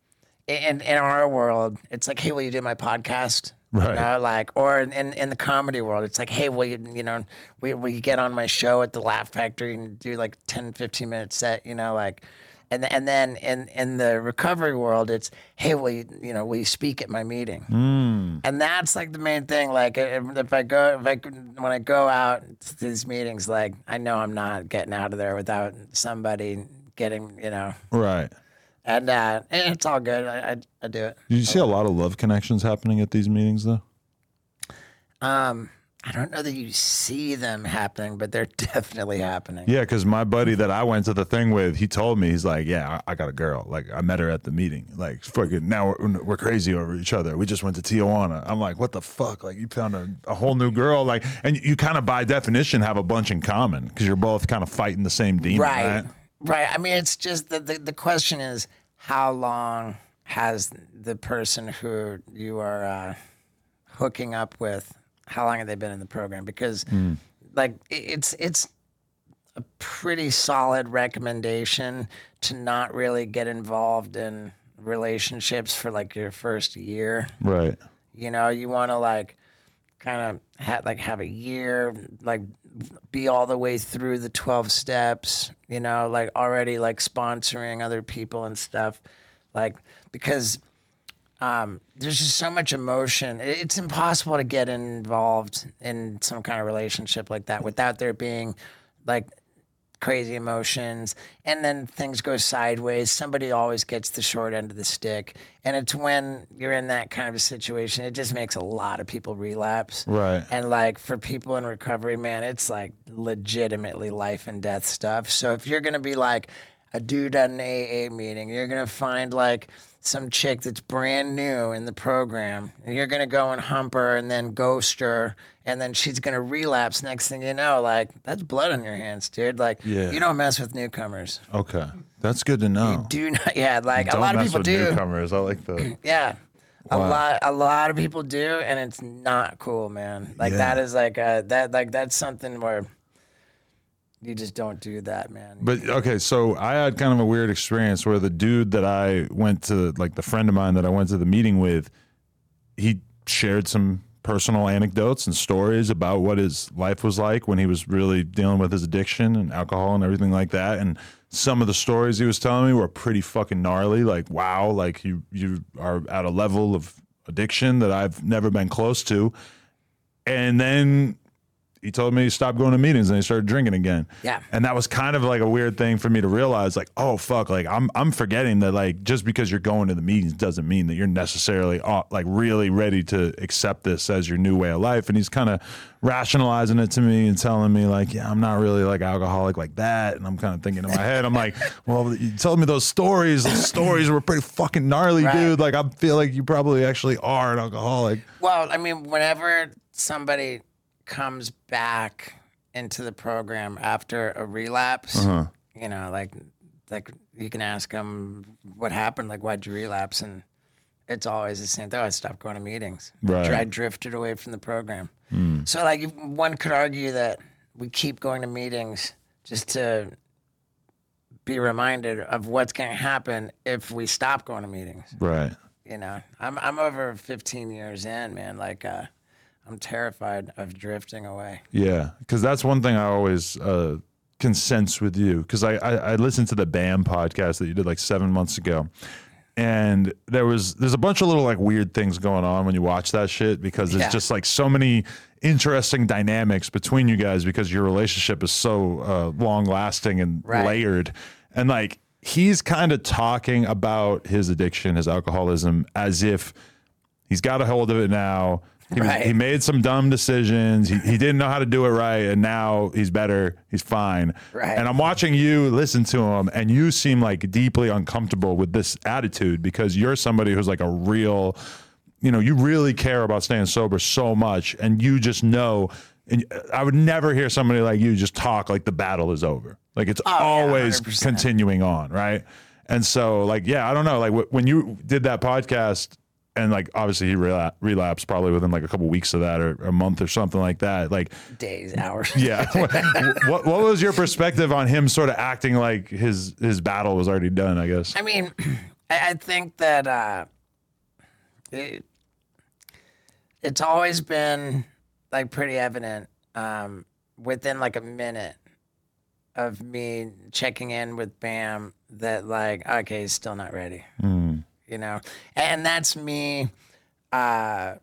in in our world, it's like, "Hey, will you do my podcast?" Right. You know, like, or in, in, in the comedy world, it's like, hey, will you, you know, we we get on my show at the Laugh Factory and do like ten, fifteen minute set, you know, like, and and then in, in the recovery world, it's, hey, will you, you know, will you speak at my meeting? Mm. And that's like the main thing. Like, if, if I go, if I when I go out to these meetings, like, I know I'm not getting out of there without somebody getting, you know, right. And uh, it's all good. I, I I do it. Did you see a lot of love connections happening at these meetings, though? Um, I don't know that you see them happening, but they're definitely happening. Yeah, because my buddy that I went to the thing with, he told me, he's like, yeah, I, I got a girl. Like, I met her at the meeting. Like, fucking, now we're, we're crazy over each other. We just went to Tijuana. I'm like, what the fuck? Like, you found a, a whole new girl. Like, and you kind of, by definition, have a bunch in common because you're both kind of fighting the same demon, right? right? Right. I mean, it's just the, the, the question is, how long has the person who you are uh, hooking up with, how long have they been in the program? Because mm. like it's it's a pretty solid recommendation to not really get involved in relationships for like your first year. Right. You know, you want to like kind of ha- like have a year, like be all the way through the twelve steps, you know, like already like sponsoring other people and stuff, like because um, there's just so much emotion. It's impossible to get involved in some kind of relationship like that without there being like crazy emotions, and then things go sideways. Somebody always gets the short end of the stick, and it's when you're in that kind of a situation, it just makes a lot of people relapse. Right. And like for people in recovery, man, it's like legitimately life and death stuff. So if you're gonna be like a dude at an A A meeting, you're gonna find like some chick that's brand new in the program, and you're gonna go and hump her and then ghost her, and then she's gonna relapse. Next thing you know, like that's blood on your hands, dude. Like yeah. You don't mess with newcomers. Okay, that's good to know. You do not, yeah. Like don't a lot of people do. Newcomers, I like that. Yeah, wow. a lot, a lot of people do, and it's not cool, man. Like yeah. that is like a, that, like that's something where you just don't do that, man. But okay, so I had kind of a weird experience where the dude that I went to, like the friend of mine that I went to the meeting with, he shared some personal anecdotes and stories about what his life was like when he was really dealing with his addiction and alcohol and everything like that. And some of the stories he was telling me were pretty fucking gnarly. Like, wow, like you you are at a level of addiction that I've never been close to. And then he told me he stopped going to meetings and he started drinking again. Yeah. And that was kind of like a weird thing for me to realize, like, oh fuck, like I'm I'm forgetting that like just because you're going to the meetings doesn't mean that you're necessarily uh, like really ready to accept this as your new way of life. And he's kind of rationalizing it to me and telling me like, yeah, I'm not really like alcoholic like that. And I'm kind of thinking in my head, I'm like, well, you told me those stories. Those stories were pretty fucking gnarly, right, dude. Like I feel like you probably actually are an alcoholic. Well, I mean, whenever somebody comes back into the program after a relapse, uh-huh. you know, like, like you can ask them what happened, like why'd you relapse, and it's always the same thing. I stopped going to meetings. Right. I drifted away from the program. Mm. So like one could argue that we keep going to meetings just to be reminded of what's going to happen if we stop going to meetings. Right. You know, I'm I'm over fifteen years in, man. Like, uh, I'm terrified of drifting away. Yeah, because that's one thing I always uh, can sense with you. Because I, I, I listened to the Bam podcast that you did like seven months ago. And there was there's a bunch of little like weird things going on when you watch that shit, because there's yeah. just like so many interesting dynamics between you guys because your relationship is so uh, long lasting and right. layered. And like he's kind of talking about his addiction, his alcoholism, as if he's got a hold of it now. He, right. was, he made some dumb decisions. He, he didn't know how to do it right, and now he's better. He's fine. Right. And I'm watching you listen to him, and you seem like deeply uncomfortable with this attitude because you're somebody who's like a real, you know, you really care about staying sober so much, and you just know. And I would never hear somebody like you just talk like the battle is over. Like it's oh, always yeah, continuing on, right? And so, like, yeah, I don't know. Like w- when you did that podcast. And, like, obviously he rela- relapsed probably within, like, a couple weeks of that or a month or something like that. Like days, hours. Yeah. what what was your perspective on him sort of acting like his, his battle was already done, I guess? I mean, I think that uh, it, it's always been, like, pretty evident um, within, like, a minute of me checking in with Bam that, like, okay, he's still not ready. Mm. You know, and that's me, uh,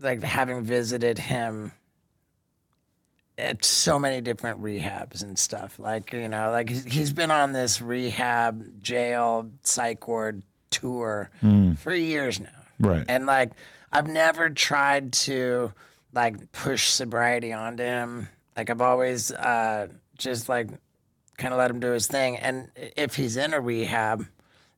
like having visited him at so many different rehabs and stuff. Like, you know, like he's been on this rehab, jail, psych ward tour mm. for years now. Right. And like, I've never tried to like push sobriety onto him. Like, I've always uh, just like kind of let him do his thing. And if he's in a rehab,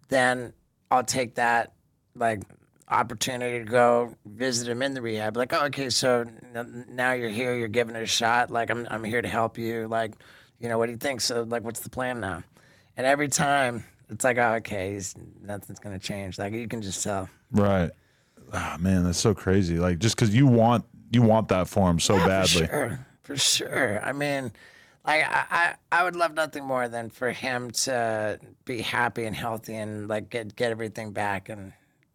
then I'll take that, like, opportunity to go visit him in the rehab. Like, oh, okay, so n- now you're here, you're giving it a shot. Like, I'm I'm here to help you. Like, you know, what do you think? So, like, what's the plan now? And every time, it's like, oh, okay, he's, nothing's going to change. Like, you can just tell. Right. Oh, man, that's so crazy. Like, just because you want, you want that for him so yeah, badly. For sure. For sure. I mean... Like I, I, I would love nothing more than for him to be happy and healthy and like get, get everything back and,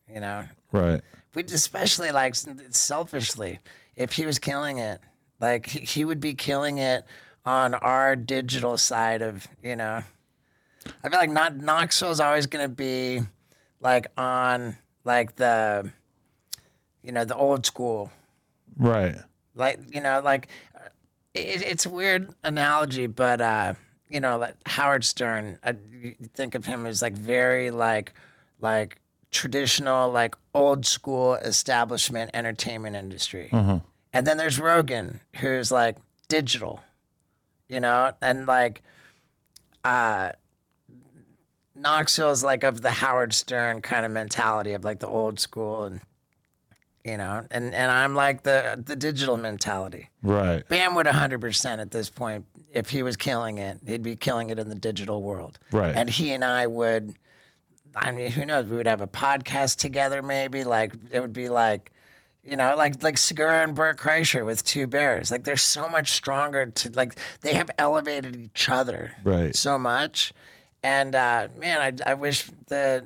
you know. Right. We especially like selfishly, if he was killing it, like he, he would be killing it on our digital side of, you know. I feel like not Knoxville's always gonna be like on like the, you know, the old school. Right. Like you know like. It, it's a weird analogy, but, uh, you know, like Howard Stern, I you think of him as, like, very, like, like traditional, like, old-school establishment entertainment industry. Mm-hmm. And then there's Rogan, who's, like, digital, you know? And, like, uh, Knoxville's, like, of the Howard Stern kind of mentality of, like, the old school and... You know, and, and I'm like the the digital mentality. Right. Bam would one hundred percent at this point, if he was killing it, he'd be killing it in the digital world. Right. And he and I would, I mean, who knows, we would have a podcast together maybe. Like, it would be like, you know, like like Segura and Bert Kreischer with Two Bears. Like, they're so much stronger to, like, they have elevated each other right. so much. And, uh, man, I I wish that...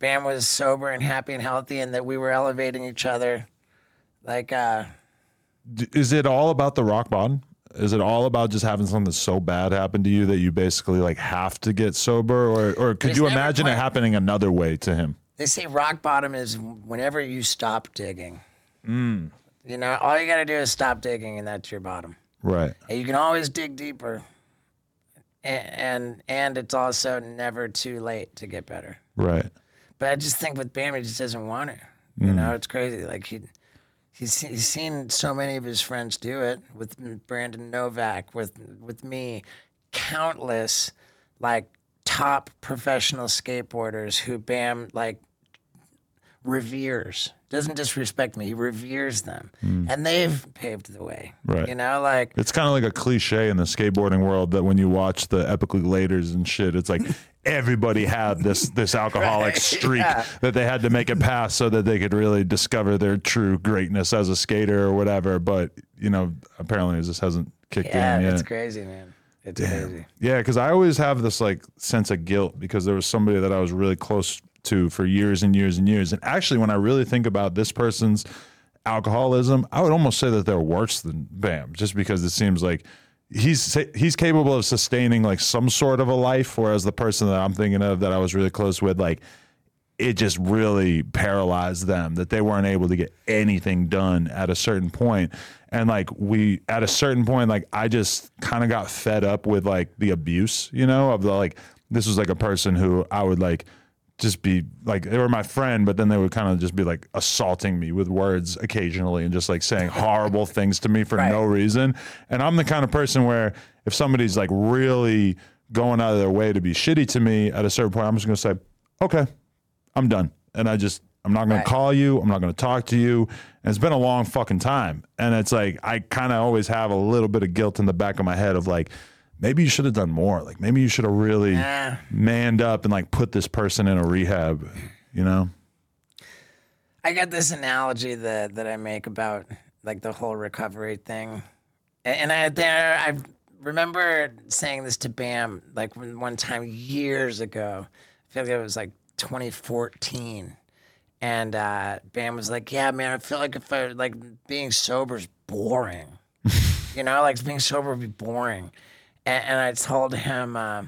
Bam was sober and happy and healthy, and that we were elevating each other. Like, uh, is it all about the rock bottom? Is it all about just having something so bad happen to you that you basically like have to get sober, or or could you imagine it happening another way to him? They say rock bottom is whenever you stop digging. Mm. You know, all you got to do is stop digging, and that's your bottom. Right. And you can always dig deeper, and and, and it's also never too late to get better. Right. But I just think with Bam, he just doesn't want it. You mm. know, it's crazy. Like, he, he's, he's seen so many of his friends do it with Brandon Novak, with with me, countless, like, top professional skateboarders who Bam, like, reveres. Doesn't disrespect me. He reveres them. Mm. And they've paved the way. Right. You know, like... It's kind of like a cliche in the skateboarding world that when you watch the Epically Laters and shit, it's like... Everybody had this this alcoholic right, streak yeah. that they had to make it past so that they could really discover their true greatness as a skater or whatever. But, you know, apparently it just hasn't kicked yeah, in yet. Yeah, it's crazy, man. It's yeah. crazy. Yeah, because I always have this, like, sense of guilt because there was somebody that I was really close to for years and years and years. And actually, when I really think about this person's alcoholism, I would almost say that they're worse than Bam just because it seems like... He's he's capable of sustaining like some sort of a life, whereas the person that I'm thinking of that I was really close with, like it just really paralyzed them that they weren't able to get anything done at a certain point. And like we at a certain point, like I just kind of got fed up with like the abuse, you know, of the like this was like a person who I would like just be like, they were my friend, but then they would kind of just be like assaulting me with words occasionally and just like saying horrible things to me for right. no reason. And I'm the kind of person where if somebody's like really going out of their way to be shitty to me at a certain point, I'm just going to say, okay, I'm done. And I just, I'm not going right. to call you. I'm not going to talk to you. And it's been a long fucking time. And it's like, I kind of always have a little bit of guilt in the back of my head of like, maybe you should have done more. Like, maybe you should have really nah. manned up and, like, put this person in a rehab, you know? I got this analogy that, that I make about, like, the whole recovery thing. And I there I remember saying this to Bam, like, one time years ago. I feel like it was, like, twenty fourteen. And uh, Bam was like, yeah, man, I feel like if I, like, being sober is boring. You know, like, being sober would be boring. And I told him uh,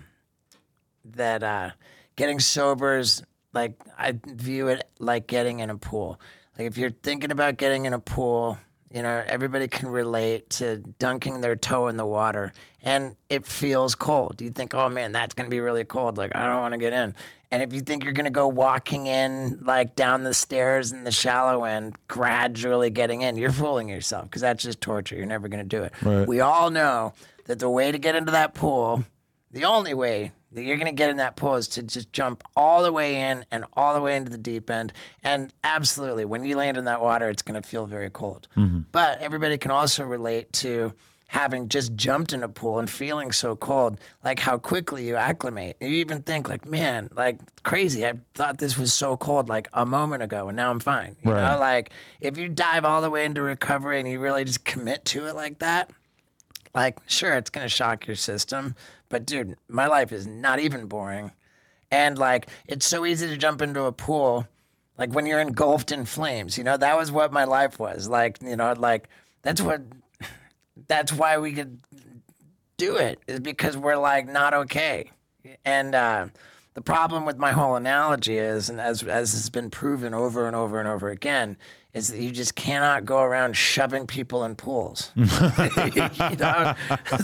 that uh, getting sober is like, I view it like getting in a pool. Like if you're thinking about getting in a pool, you know, everybody can relate to dunking their toe in the water and it feels cold. You think, oh man, that's going to be really cold. Like, I don't want to get in. And if you think you're going to go walking in, like down the stairs in the shallow end, gradually getting in, you're fooling yourself because that's just torture. You're never going to do it. Right. We all know that the way to get into that pool, the only way that you're going to get in that pool is to just jump all the way in and all the way into the deep end. And absolutely, when you land in that water, it's going to feel very cold. Mm-hmm. But everybody can also relate to having just jumped in a pool and feeling so cold, like how quickly you acclimate. You even think like, man, like crazy. I thought this was so cold like a moment ago and now I'm fine. You right. know, like if you dive all the way into recovery and you really just commit to it like that, like, sure, it's going to shock your system, but dude, my life is not even boring. And like, it's so easy to jump into a pool, like when you're engulfed in flames, you know, that was what my life was. Like, you know, like that's what, that's why we could do it, is because we're like not okay. And uh, the problem with my whole analogy is, and as, as has been proven over and over and over again, is that you just cannot go around shoving people in pools. You know, it's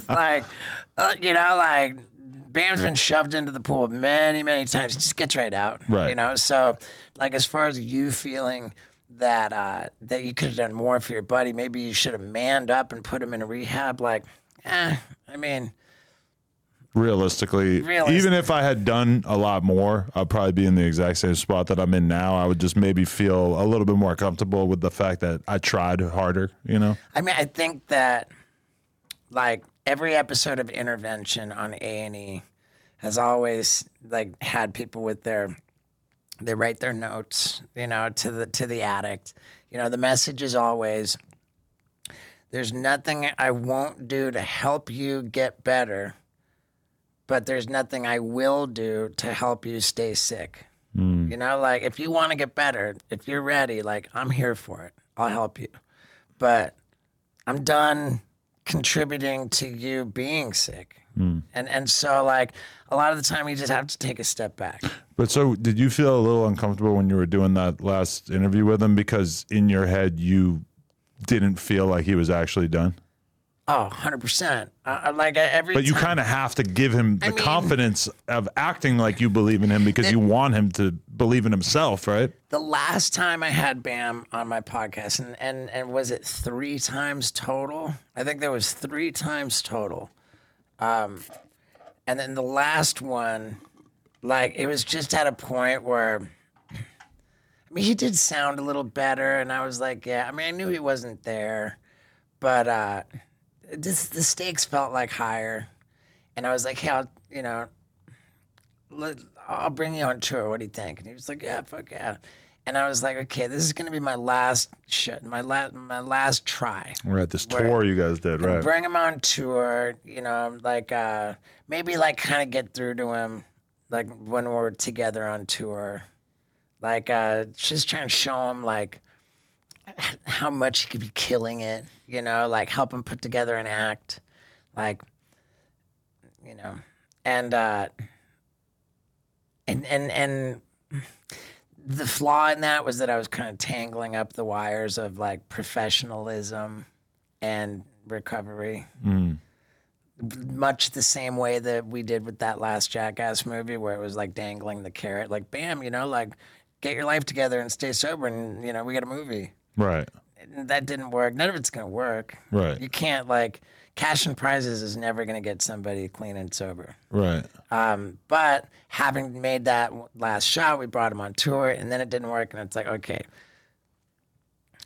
like, you know, like Bam's been shoved into the pool many, many times. He just gets right out, right. you know? So like, as far as you feeling that, uh, that you could have done more for your buddy, maybe you should have manned up and put him in a rehab. Like, eh, I mean, Realistically, Realistically, even if I had done a lot more, I'd probably be in the exact same spot that I'm in now. I would just maybe feel a little bit more comfortable with the fact that I tried harder, you know? I mean, I think that, like, every episode of Intervention on A and E has always, like, had people with their, they write their notes, you know, to the to the addict. You know, the message is always, there's nothing I won't do to help you get better, but there's nothing I will do to help you stay sick. Mm. You know, like if you want to get better, if you're ready, like I'm here for it. I'll help you. But I'm done contributing to you being sick. Mm. And and so like a lot of the time you just have to take a step back. But so did you feel a little uncomfortable when you were doing that last interview with him because in your head you didn't feel like he was actually done? Oh, one hundred percent. Uh, like every But you kind of have to give him the I mean, confidence of acting like you believe in him because the, you want him to believe in himself, right? The last time I had Bam on my podcast, and, and, and was it three times total? I think there was three times total. Um, and then the last one, like it was just at a point where, I mean, he did sound a little better. And I was like, yeah, I mean, I knew he wasn't there, but... uh This, the stakes felt like higher, and I was like, "Hey, I'll, you know, let, I'll bring you on tour. What do you think?" And he was like, "Yeah, fuck yeah." And I was like, "Okay, this is gonna be my last shit, my last, my last try." Right, this Where, tour you guys did, right? Bring him on tour, you know, like uh, maybe like kind of get through to him, like when we're together on tour, like uh, just trying to show him like how much he could be killing it. You know, like help him put together an act, like, you know, and, uh, and, and, and the flaw in that was that I was kind of tangling up the wires of like professionalism and recovery. Mm. much the same way that we did with that last Jackass movie where it was like dangling the carrot, like, bam, you know, like, get your life together and stay sober and, you know, we got a movie. Right. And that didn't work. None of it's going to work. Right. You can't, like, cash and prizes is never going to get somebody clean and sober. Right. Um, but having made that last shot, we brought him on tour, and then it didn't work, and it's like, okay,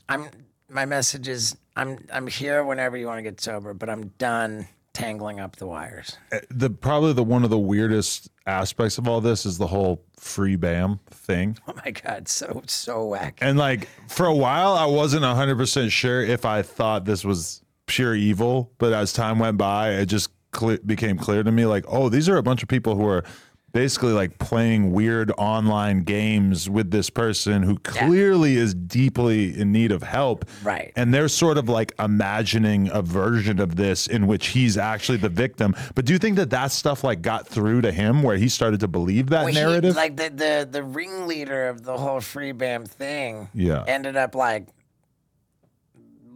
I'm my message is I'm I'm here whenever you want to get sober, but I'm done tangling up the wires. The probably the one of the weirdest aspects of all this is the whole free Bam thing. Oh my God, so so wacky. And like for a while, I wasn't a hundred percent sure if I thought this was pure evil, but as time went by, it just cl- became clear to me, like, oh, these are a bunch of people who are basically like playing weird online games with this person who clearly yeah. is deeply in need of help, right? And they're sort of like imagining a version of this in which he's actually the victim. But do you think that that stuff like got through to him where he started to believe that well, narrative? He, like the, the the ringleader of the whole free Bam thing, yeah, ended up like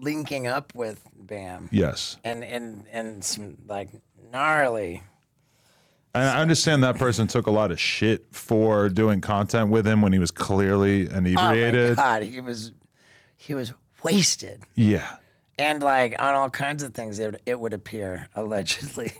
linking up with Bam. Yes. And and and some like gnarly. And I understand that person took a lot of shit for doing content with him when he was clearly inebriated. Oh my God, he was he was wasted. Yeah. And like on all kinds of things it, it would appear allegedly.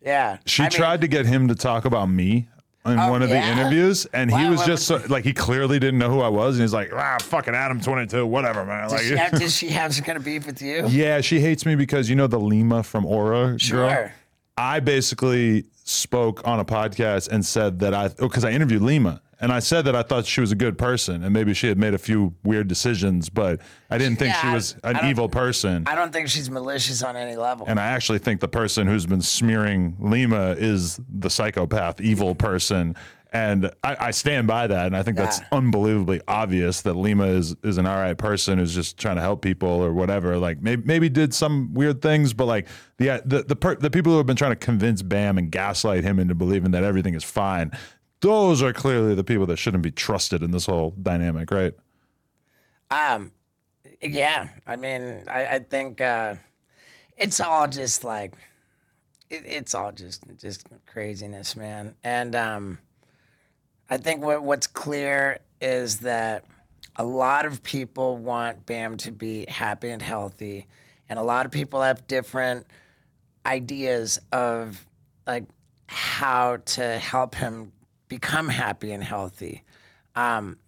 Yeah. She I tried mean, to get him to talk about me in oh, one of yeah? the interviews, and wow, he was just so, like, he clearly didn't know who I was, and he's like, ah, fucking Adam twenty-two, whatever, man. Does, like, she, have, does she have some kind of beef with you? Yeah, she hates me because, you know, the Lima from Aura sure. girl? I basically spoke on a podcast and said that I, because I interviewed Lima, and I said that I thought she was a good person, and maybe she had made a few weird decisions, but I didn't think yeah, she was an evil person. I don't think she's malicious on any level. And I actually think the person who's been smearing Lima is the psychopath, evil person. And I, I stand by that, and I think yeah. that's unbelievably obvious that Lima is, is an all right person who's just trying to help people or whatever. Like maybe maybe did some weird things, but like the the the, per, the people who have been trying to convince Bam and gaslight him into believing that everything is fine, those are clearly the people that shouldn't be trusted in this whole dynamic, right? Um, yeah. I mean, I, I think uh, it's all just like it, it's all just just craziness, man, and um. I think what what's clear is that a lot of people want Bam to be happy and healthy, and a lot of people have different ideas of like how to help him become happy and healthy. Um,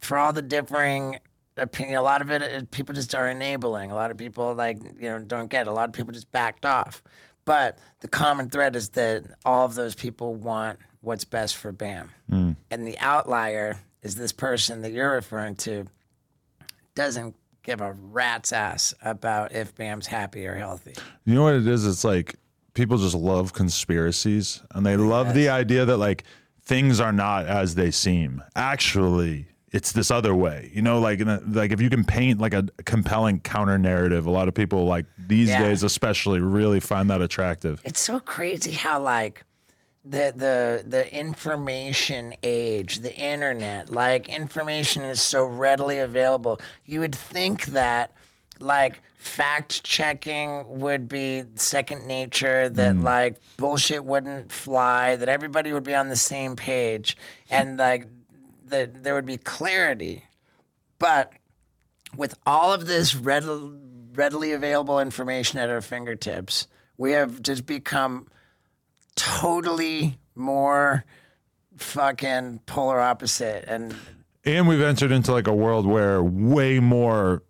for all the differing opinion, a lot of it people just are enabling. A lot of people like you know don't get it. A lot of people just backed off. But the common thread is that all of those people want what's best for Bam. Mm. And the outlier is this person that you're referring to doesn't give a rat's ass about if Bam's happy or healthy. You know what it is? It's like people just love conspiracies, and they love yes. the idea that like things are not as they seem. Actually, it's this other way. You know, like, like if you can paint like a compelling counter narrative, a lot of people like these yeah. days especially really find that attractive. It's so crazy how like, The, the the information age, the internet, like information is so readily available. You would think that like fact checking would be second nature, that mm. like bullshit wouldn't fly, that everybody would be on the same page, and like that there would be clarity. But with all of this read, readily available information at our fingertips, we have just become totally more fucking polar opposite. And and we've entered into like a world where way more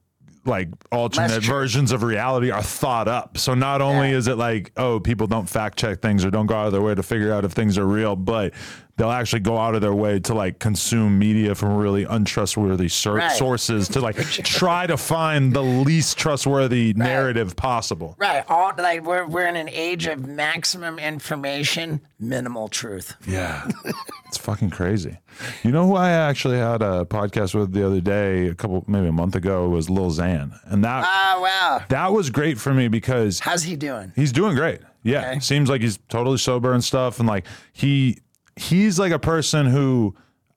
like alternate tr- versions of reality are thought up. So not only yeah. is it like, oh, people don't fact check things or don't go out of their way to figure out if things are real, but they'll actually go out of their way to like consume media from really untrustworthy sur- right. sources to like try to find the least trustworthy right. narrative possible. Right. All like we're we're in an age of maximum information, minimal truth. Yeah. It's fucking crazy. You know who I actually had a podcast with the other day, a couple maybe a month ago, was Lil Xan. And that Oh wow. That was great for me because how's he doing? He's doing great. Yeah. Okay. Seems like he's totally sober and stuff, and like he He's like a person who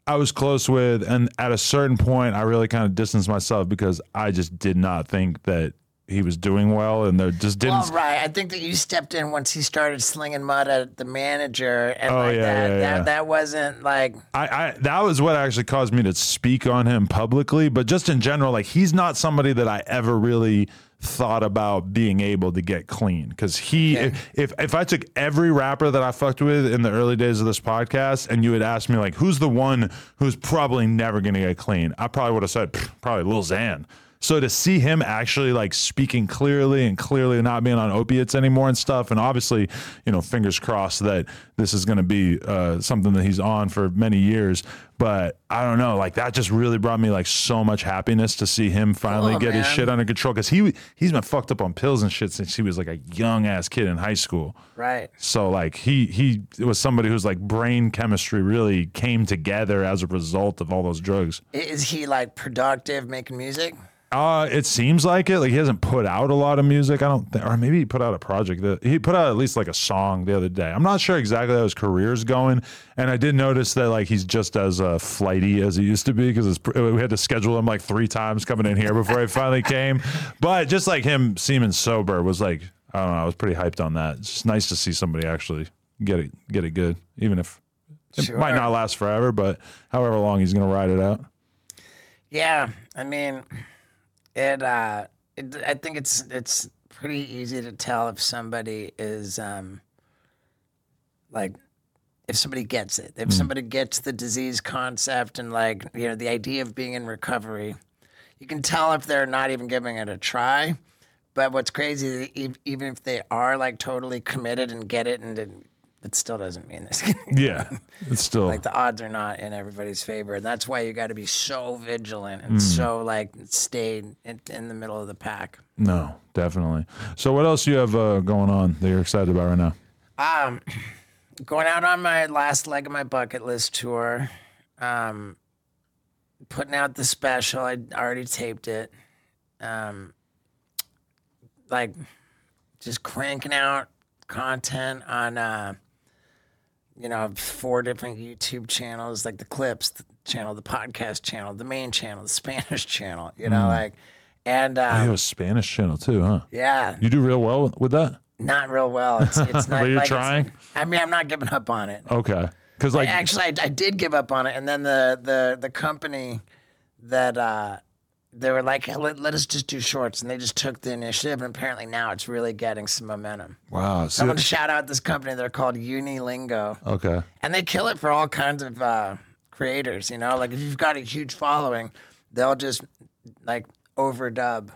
I was close with, and at a certain point, I really kind of distanced myself because I just did not think that he was doing well, and they just didn't. Well, right. I think that you stepped in once he started slinging mud at the manager, and oh, like yeah, that, yeah, yeah. that that wasn't like. I, I that was what actually caused me to speak on him publicly, but just in general, like he's not somebody that I ever really thought about being able to get clean, because he yeah. if, if if I took every rapper that I fucked with in the early days of this podcast and you had asked me like who's the one who's probably never gonna get clean, I probably would have said probably Lil Xan. So to see him actually like speaking clearly and clearly not being on opiates anymore and stuff, and obviously, you know, fingers crossed that this is going to be uh, something that he's on for many years. But I don't know, like that just really brought me like so much happiness to see him finally oh, get man. his shit under control, because he he's been fucked up on pills and shit since he was like a young ass kid in high school. Right. So like he he was somebody whose like brain chemistry really came together as a result of all those drugs. Is he like productive making music? Uh, it seems like it. Like he hasn't put out a lot of music, I don't think, or maybe he put out a project. That he put out at least like a song the other day. I'm not sure exactly how his career's going. And I did notice that like he's just as uh, flighty as he used to be, because we had to schedule him like three times coming in here before he finally came. But just like him seeming sober was like, I don't know, I was pretty hyped on that. It's just nice to see somebody actually get it, get it good, even if it sure. might not last forever, but however long he's gonna ride it out. Yeah, I mean. It, uh, it, I think it's it's pretty easy to tell if somebody is, um, like, if somebody gets it. If somebody gets the disease concept and, like, you know, the idea of being in recovery, you can tell if they're not even giving it a try. But what's crazy, even if they are, like, totally committed and get it, and it, it still doesn't mean this. Yeah, it's still. Like, the odds are not in everybody's favor. And that's why you got to be so vigilant and mm. so, like, stay in, in the middle of the pack. No, definitely. So what else do you have uh, going on that you're excited about right now? Um, going out on my last leg of my bucket list tour. Um, putting out the special. I already taped it. Um, like, just cranking out content on... Uh, you know, four different YouTube channels, like the Clips the channel, the podcast channel, the main channel, the Spanish channel, you know, mm. like, and... Um, oh, you have a Spanish channel too, huh? Yeah. You do real well with that? Not real well. It's, it's not, but you're like, trying? I mean, I'm not giving up on it. Okay. Because like... I actually, I, I did give up on it, and then the, the, the company that... Uh, they were like, hey, let, let us just do shorts. And they just took the initiative. And apparently now it's really getting some momentum. Wow. So I want to shout out this company. They're called Unilingo. Okay. And they kill it for all kinds of uh, creators, you know? Like, if you've got a huge following, they'll just, like, overdub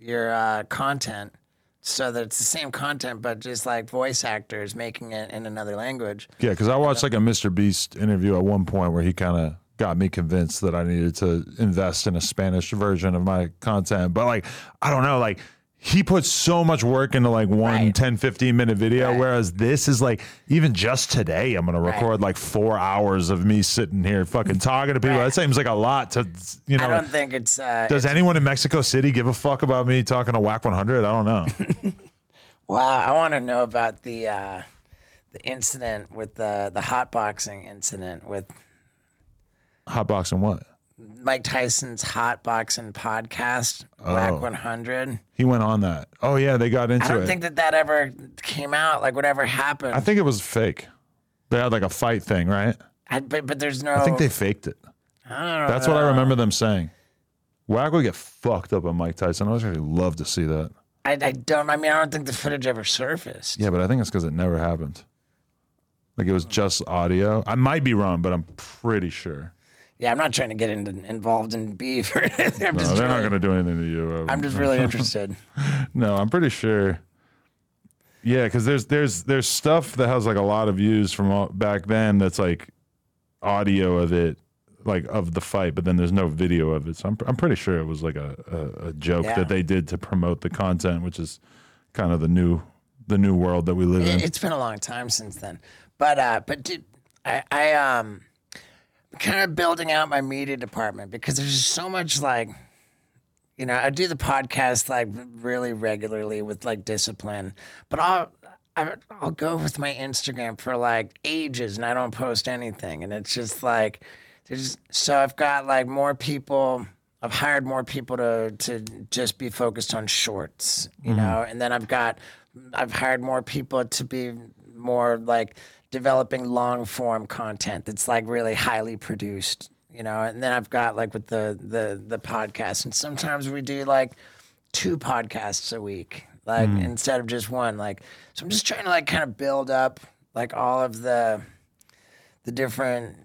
your uh, content so that it's the same content, but just, like, voice actors making it in another language. Yeah, because I watched, like, a Mister Beast interview at one point where he kind of... got me convinced that I needed to invest in a Spanish version of my content. But like, I don't know, like he puts so much work into like one right. ten, fifteen minute video. Right. Whereas this is like, even just today, I'm going to record right. like four hours of me sitting here fucking talking to people. Right. That seems like a lot to, you know, I don't think it's, uh, does it's, anyone in Mexico City give a fuck about me talking to Whack one hundred? I don't know. Wow. I want to know about the, uh, the incident with the, the hotboxing incident with, Hotboxing what? Mike Tyson's Hotboxing podcast, oh. Whack one hundred. He went on that. Oh, yeah, they got into it. I don't it. think that that ever came out, like whatever happened. I think it was fake. They had like a fight thing, right? I, but, but there's no... I think they faked it. I don't know. That's what I remember them saying. Whack would get fucked up on Mike Tyson. I would actually love to see that. I, I don't... I mean, I don't think the footage ever surfaced. Yeah, but I think it's because it never happened. Like it was just audio. I might be wrong, but I'm pretty sure. Yeah, I'm not trying to get into, involved in beef or anything. I'm no, just they're not going to do anything to you. I'm just really interested. No, I'm pretty sure. Yeah, because there's there's there's stuff that has like a lot of views from all, back then that's like audio of it, like of the fight, but then there's no video of it. So I'm I'm pretty sure it was like a a, a joke yeah. that they did to promote the content, which is kind of the new the new world that we live it, in. It's been a long time since then, but uh, but dude, I I um. kind of building out my media department because there's just so much like, you know, I do the podcast like really regularly with like discipline, but I'll, I'll go with my Instagram for like ages and I don't post anything. And it's just like, there's so I've got like more people I've hired more people to to just be focused on shorts, you mm-hmm. know, and then I've got, I've hired more people to be more like developing long form content that's like really highly produced, you know, and then I've got like with the the the podcast, and sometimes we do like two podcasts a week, like mm-hmm. instead of just one, like, so I'm just trying to like kind of build up like all of the the different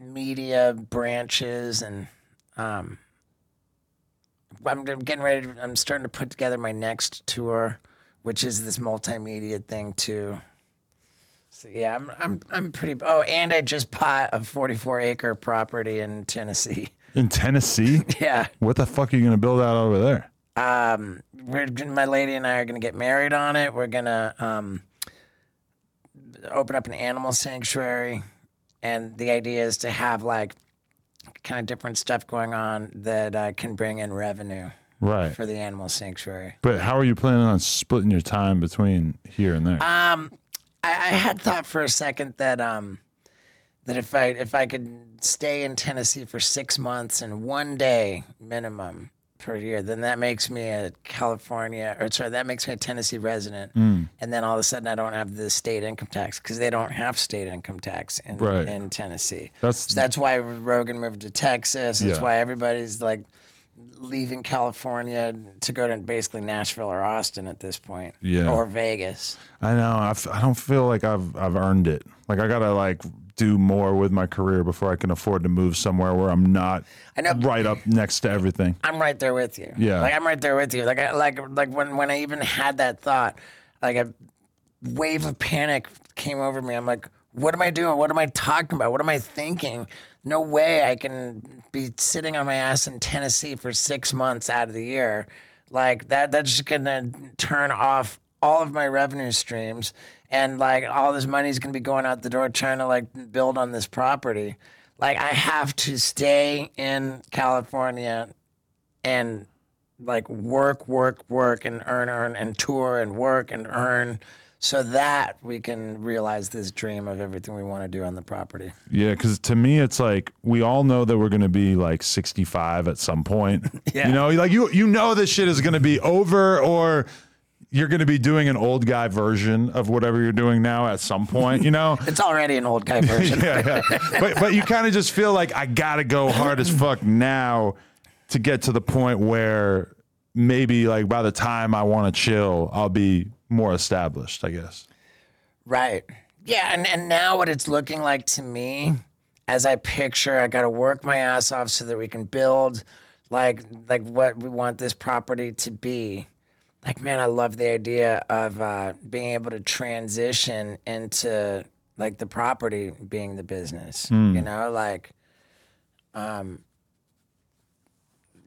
media branches, and um, I'm getting ready to, I'm starting to put together my next tour, which is this multimedia thing too. So yeah, I'm I'm I'm pretty. Oh, and I just bought a forty-four acre property in Tennessee. In Tennessee? Yeah. What the fuck are you gonna build out over there? Um, we're my lady and I are gonna get married on it. We're gonna um open up an animal sanctuary. And the idea is to have like kind of different stuff going on that uh, can bring in revenue right. for the animal sanctuary. But how are you planning on splitting your time between here and there? Um, I, I had thought for a second that um, that if I if I could stay in Tennessee for six months and one day minimum per year, then that makes me a California, or sorry, that makes me a Tennessee resident. Mm. And then all of a sudden I don't have the state income tax, because they don't have state income tax in, right. in Tennessee. That's so that's why Rogan moved to Texas. That's yeah. why everybody's like leaving California to go to basically Nashville or Austin at this point. Yeah. Or Vegas. I know. I, f- I don't feel like I've I've earned it. Like I gotta like do more with my career before I can afford to move somewhere where I'm not I know, right up next to everything. I'm right there with you. Yeah. Like I'm right there with you. Like I, like like when, when I even had that thought, like a wave of panic came over me. I'm like, what am I doing? What am I talking about? What am I thinking? No way I can be sitting on my ass in Tennessee for six months out of the year. Like that, that's just gonna turn off all of my revenue streams. And like all this money is going to be going out the door trying to like build on this property. Like I have to stay in California and like work, work, work and earn, earn and tour and work and earn so that we can realize this dream of everything we want to do on the property. Yeah, because to me, it's like we all know that we're going to be like sixty-five at some point. Yeah. You know, like you, you know this shit is going to be over, or you're going to be doing an old guy version of whatever you're doing now at some point, you know? It's already an old guy version. yeah, yeah. But but you kind of just feel like I got to go hard as fuck now to get to the point where maybe like by the time I want to chill, I'll be more established, I guess. Right. Yeah, and, and now what it's looking like to me as I picture, I got to work my ass off so that we can build like like what we want this property to be. Like, man, I love the idea of uh, being able to transition into, like, the property being the business, mm. you know? Like, um,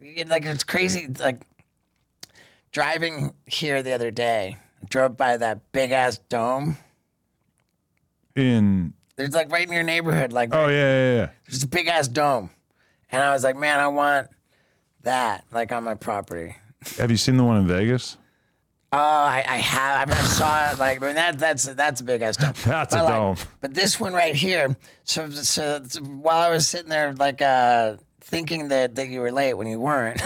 it, like, it's crazy. Like, driving here the other day, I drove by that big-ass dome. In? It's, like, right in your neighborhood. Like, oh, right, yeah, yeah, yeah. There's a big-ass dome. And I was like, man, I want that, like, on my property. Have you seen the one in Vegas? Oh, I, I have. I, mean, I saw it. Like, I mean, that, that's that's a big ass dome. That's but a like, dome. But this one right here. So, so, so while I was sitting there, like uh, thinking that, that you were late when you weren't,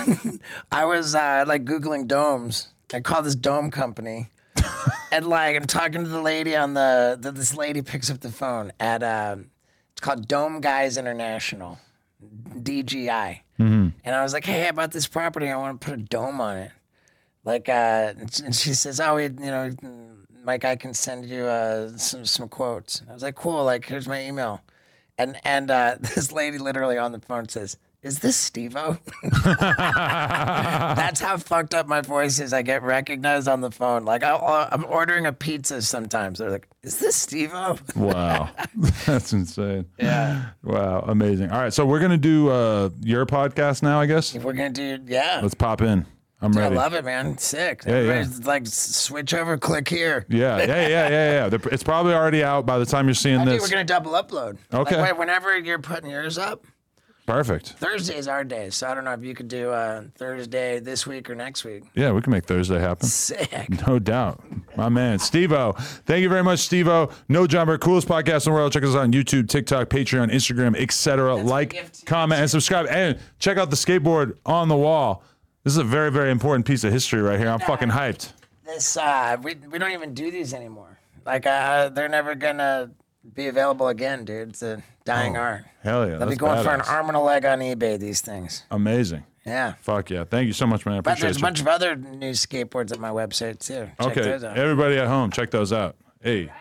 I was uh, like Googling domes. I called this dome company, and like I'm talking to the lady on the. the this lady picks up the phone at. Uh, it's called Dome Guys International, D G I. Mm-hmm. And I was like, hey, I bought this property. I want to put a dome on it. Like, uh, and she says, oh, we, you know, Mike, I can send you uh, some, some quotes. I was like, cool. Like, here's my email. And and uh, this lady literally on the phone says, is this Steve-O? That's how fucked up my voice is. I get recognized on the phone. Like, I'll, I'm ordering a pizza sometimes. They're like, is this Steve-O? Wow. That's insane. Yeah. Wow. Amazing. All right. So we're going to do uh, your podcast now, I guess. We're going to do, yeah. Let's pop in. I'm Dude, ready. I love it, man. Sick. Yeah, yeah. Like, switch over, click here. Yeah, yeah, yeah, yeah, yeah. It's probably already out by the time you're seeing I this. I think we're going to double upload. Okay. Like, whenever you're putting yours up. Perfect. Thursday's our day, so I don't know if you could do uh, Thursday this week or next week. Yeah, we can make Thursday happen. Sick. No doubt. My man, Steve-O. Thank you very much, Steve-O. No Jumper, coolest podcast in the world. Check us out on YouTube, TikTok, Patreon, Instagram, et cetera. Like, comment, and subscribe. And check out the skateboard on the wall. This is a very, very important piece of history right here. I'm fucking hyped. This uh, we we don't even do these anymore. Like uh, they're never gonna be available again, dude. It's a dying oh, art. Hell yeah! They'll be going badass. for an arm and a leg on eBay. These things. Amazing. Yeah. Fuck yeah! Thank you so much, man. I appreciate it. But there's you. a bunch of other new skateboards at my website too. Check okay, those out. Everybody at home, check those out. Hey.